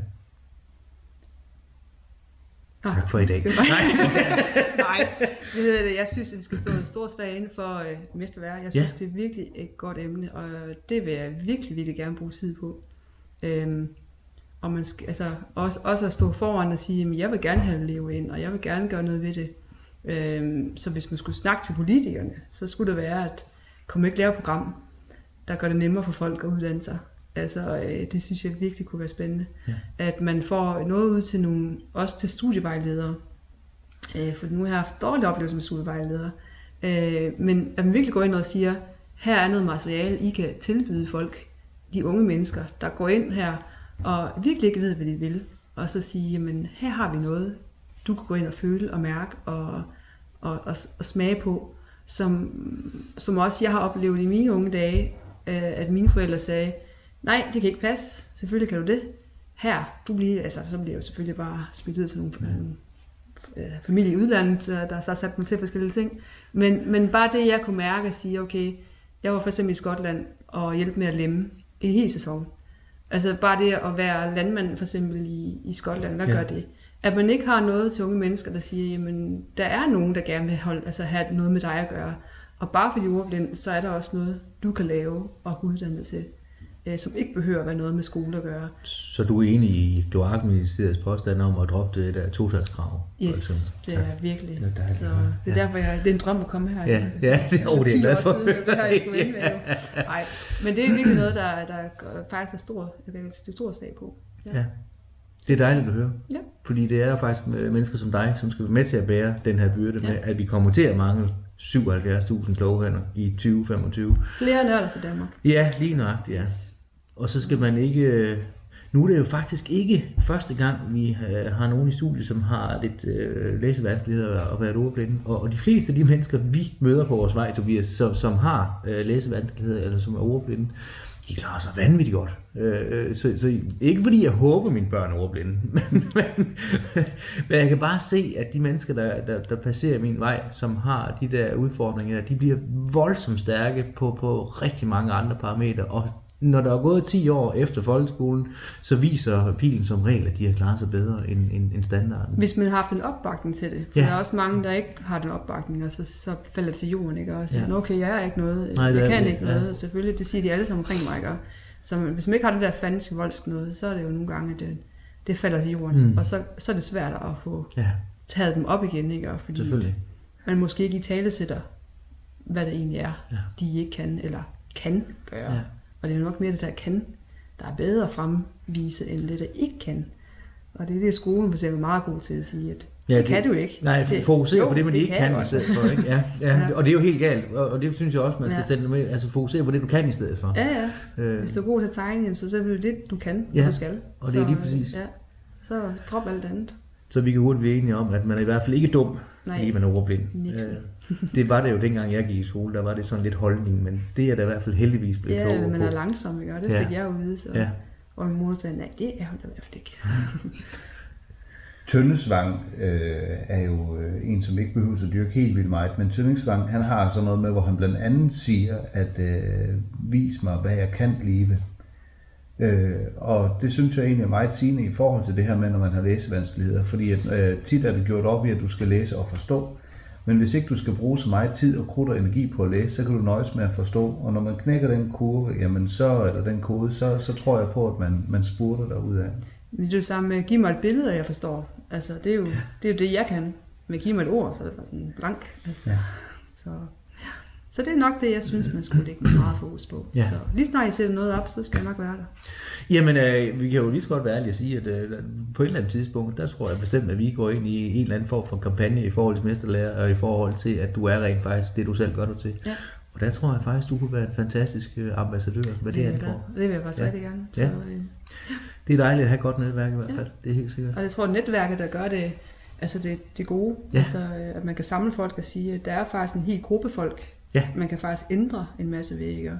Tak for i dag. Nej, jeg synes, at det skal stå en stor slag inden for mesterværre. Jeg synes, det er virkelig et godt emne, og det vil jeg virkelig, virkelig gerne bruge tid på. Og man skal altså også at stå foran og sige, at jeg vil gerne have det leve ind, og jeg vil gerne gøre noget ved det. Så hvis man skulle snakke til politikerne, så skulle det være, at komme ikke lave et program, der gør det nemmere for folk at uddanne sig. Altså, det synes jeg virkelig kunne være spændende. Ja. At man får noget ud til nogle, også til studievejledere. For nu har jeg haft dårlige oplevelser med studievejledere. Men at man virkelig går ind og siger, her er noget materiale, I kan tilbyde folk, de unge mennesker, der går ind her og virkelig ikke ved, hvad de vil. Og så sige, jamen her har vi noget, du kan gå ind og føle og mærke og smage på. Som også jeg har oplevet i mine unge dage, at mine forældre sagde, nej, det kan ikke passe. Selvfølgelig kan du det. Her, så bliver jeg jo selvfølgelig bare smidt ud til nogle familie i udlandet, der så har sat dem til forskellige ting. Men bare det, jeg kunne mærke og sige, okay, jeg var for eksempel i Skotland og hjælpe med at lemme en hel sæson. Altså bare det at være landmand for eksempel i Skotland, hvad gør det? At man ikke har noget til unge mennesker, der siger, jamen, der er nogen, der gerne vil have noget med dig at gøre. Og bare fordi du er ordblind, så er der også noget, du kan lave og uddanne dig til, som ikke behøver at være noget med skole at gøre. Så du er enig i Kloakministeriets påstand om at droppe det der 2-talskrav? Yes, det er virkelig. Så det er derfor, det er en drøm at komme her. Ja, det er det glad for. Nej, men det er virkelig noget, der faktisk er stor slag på. Ja. Det er dejligt at høre, fordi det er faktisk mennesker som dig, som skal være med til at bære den her byrde med, at vi kommer til at mangle 77.000 kloghænder i 2025. Flere nørder til Danmark. Ja, lige nøjagtigt. Ja. Og så skal man ikke... Nu er det jo faktisk ikke første gang, vi har nogen i studiet, som har lidt læsevanskeligheder og været ordblinde. Og de fleste af de mennesker, vi møder på vores vej, Tobias, som har læsevanskeligheder eller som er ordblinde, de klarer sig vanvittigt godt. Så ikke fordi jeg håber, mine børn er ordblinde, men jeg kan bare se, at de mennesker, der passerer min vej, som har de der udfordringer, de bliver voldsomt stærke på rigtig mange andre parametre. Og når der er gået 10 år efter folkeskolen, så viser pilen som regel, at de har klaret sig bedre end standarden. Hvis man har haft en opbakning til det. Der er også mange, der ikke har den opbakning, og så falder det til jorden, ikke? Og siger, okay, jeg er ikke noget, jeg kan ikke noget. Selvfølgelig, det siger de alle sammen omkring mig, ikke? Så hvis man ikke har det der fandens voldsk noget, så er det jo nogle gange, at det falder til jorden, og så er det svært at få taget dem op igen, ikke? Og fordi man måske ikke italesætter, hvad det egentlig er, de ikke kan eller kan gøre. Ja. Og det er nok mere det der kan, der er bedre at fremvise end det der ikke kan. Og det er det skolen for eksempel meget god til at sige, at det kan du ikke. Nej, fokusere på det, man ikke kan i stedet for, ikke? Ja. Og det er jo helt galt, og det synes jeg også, man skal sætte med, altså fokusere på det, du kan i stedet for. Ja, ja. Hvis du er god til at tegne, så er det det, du kan, og du skal. Og det er lige præcis. Ja. Så drop alt andet. Så vi kan hurtigt blive enige om, at man er i hvert fald ikke dum, fordi man er ordblind. Det var det jo dengang, jeg gik i skole, der var det sådan lidt holdning, men det er da i hvert fald heldigvis blevet klogere på. Ja, man er langsom, ikke? Og det fik jeg jo vide, så. Ja. Og min mor sagde, nej, det er hun da i hvert fald ikke. Tønnesvang er jo en, som ikke behøver at dyrke helt vildt meget, men Tønnesvang, han har sådan noget med, hvor han blandt andet siger, at vis mig, hvad jeg kan blive. Og det synes jeg egentlig er meget sigende i forhold til det her med, når man har læsevanskeligheder, fordi at, tit er det gjort op i, at du skal læse og forstå, men hvis ikke du skal bruge så meget tid og krudt og energi på at læse, så kan du nøjes med at forstå, og når man knækker den kurve, jamen så, eller den kode, så tror jeg på, at man spurter derudad. Men det er jo sammen med, giv mig et billede, og jeg forstår. Altså, det er jo det, jeg kan. Men giv mig et ord, så er det bare sådan blank. Altså. Ja. Så det er nok det, jeg synes, man skulle lægge meget fokus på. Ja. Så lige snart I sætter noget op, så skal jeg nok være der. Jamen, vi kan jo lige så godt være ærlige at sige, at på et eller andet tidspunkt, der tror jeg bestemt, at vi går ind i en eller anden form for kampagne i forhold til mesterlærer, og i forhold til, at du er rent faktisk det, du selv gør dig til. Ja. Og der tror jeg faktisk, du kunne være en fantastisk ambassadør, hvad det angår. Det vil jeg bare sige det gerne. Ja. Det er dejligt at have godt netværk i hvert fald, det er helt sikkert. Og jeg tror, at netværket, der gør det, altså det gode, altså, at man kan samle folk og sige, at der er faktisk en hel gruppe folk. Ja. Man kan faktisk ændre en masse vægger.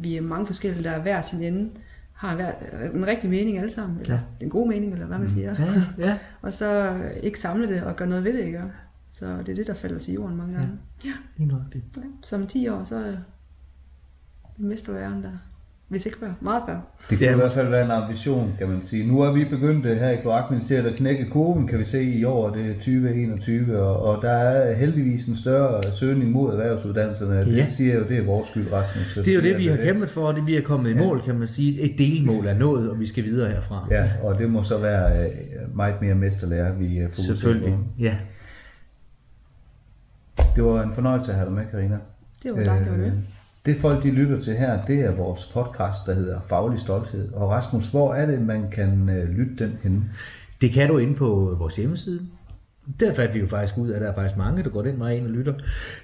Vi er mange forskellige, der er hver sin ende, har en rigtig mening alle sammen, eller en god mening, eller hvad man siger. Ja. Ja. Og så ikke samle det og gøre noget ved det, ikke? Så det er det, der falder til jorden mange gange. Ja, lige nok det. Ja. Så om 10 år, så er mesterlæren der. Hvis ikke før. Meget før. Det kan i hvert fald være en ambition, kan man sige. Nu er vi begyndt her i Kloakministeriet at knække kurven, kan vi se i år, det er 2021, og der er heldigvis en større søgning mod erhvervsuddannelserne. Det siger jo, det er vores skyld, Rasmus. Det er jo det, vi har kæmpet for, og det vi er kommet i mål, kan man sige. Et delmål er nået, og vi skal videre herfra. Ja, og det må så være meget mere mesterlærer, vi fokuserer på. Selvfølgelig, ja. Det var en fornøjelse at have dig med, Karina. Det var dig, det var det. Det folk, de lytter til her, det er vores podcast, der hedder Faglig Stolthed. Og Rasmus, hvor er det, man kan lytte den henne? Det kan du inde på vores hjemmeside. Der fandt vi jo faktisk ud af, at der er faktisk mange, der går den vej ind og lytter.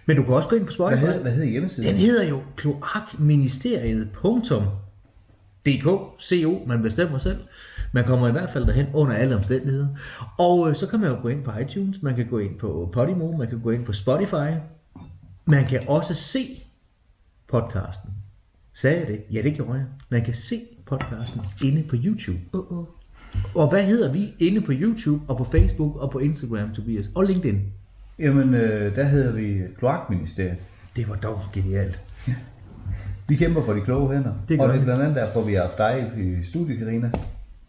Men du kan også gå ind på Spotify. Hvad hedder hjemmesiden? Den hedder jo kloakministeriet.dk, man bestemmer selv. Man kommer i hvert fald derhen under alle omstændigheder. Og så kan man jo gå ind på iTunes, man kan gå ind på Podimo, man kan gå ind på Spotify. Man kan også se podcasten. Sagde jeg det? Ja, det gjorde jeg. Man kan se podcasten inde på YouTube. Og hvad hedder vi inde på YouTube og på Facebook og på Instagram, Tobias? Og LinkedIn? Jamen, der hedder vi Kloakministeriet. Det var dog genialt. Ja. Vi kæmper for de kloge hænder. Det og det er blandt andet derfor, vi har dig i studiet, Karina.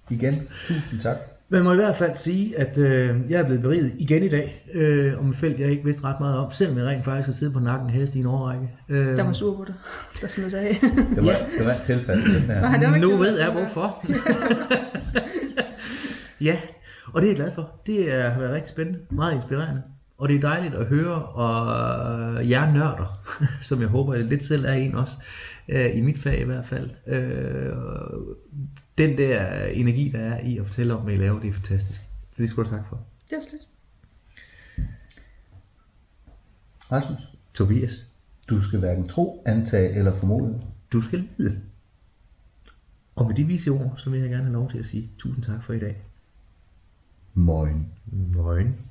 Igen, tusind tak. Man må i hvert fald sige, at jeg er blevet beriget igen i dag, om et felt, jeg ikke vidste ret meget om, selvom jeg rent faktisk har siddet på nakken hest i en årrække. Der var sur på dig, der smed dig af. Det var ikke tilpasset, den her. Nej, det var ikke nu ved jeg, hvorfor. Ja, og det er jeg glad for. Det har været rigtig spændende, meget inspirerende, og det er dejligt at høre, og jeg nørder, som jeg håber, jeg lidt selv er en også, i mit fag i hvert fald. Den der energi, der er i at fortælle om, hvad I laver, det er fantastisk. Så det skal du tak for. Det er slet. Rasmus. Tobias. Du skal hverken tro, antage eller formode. Du skal lide. Og med de vise ord, så vil jeg gerne have lov til at sige tusind tak for i dag. Moin. Moin.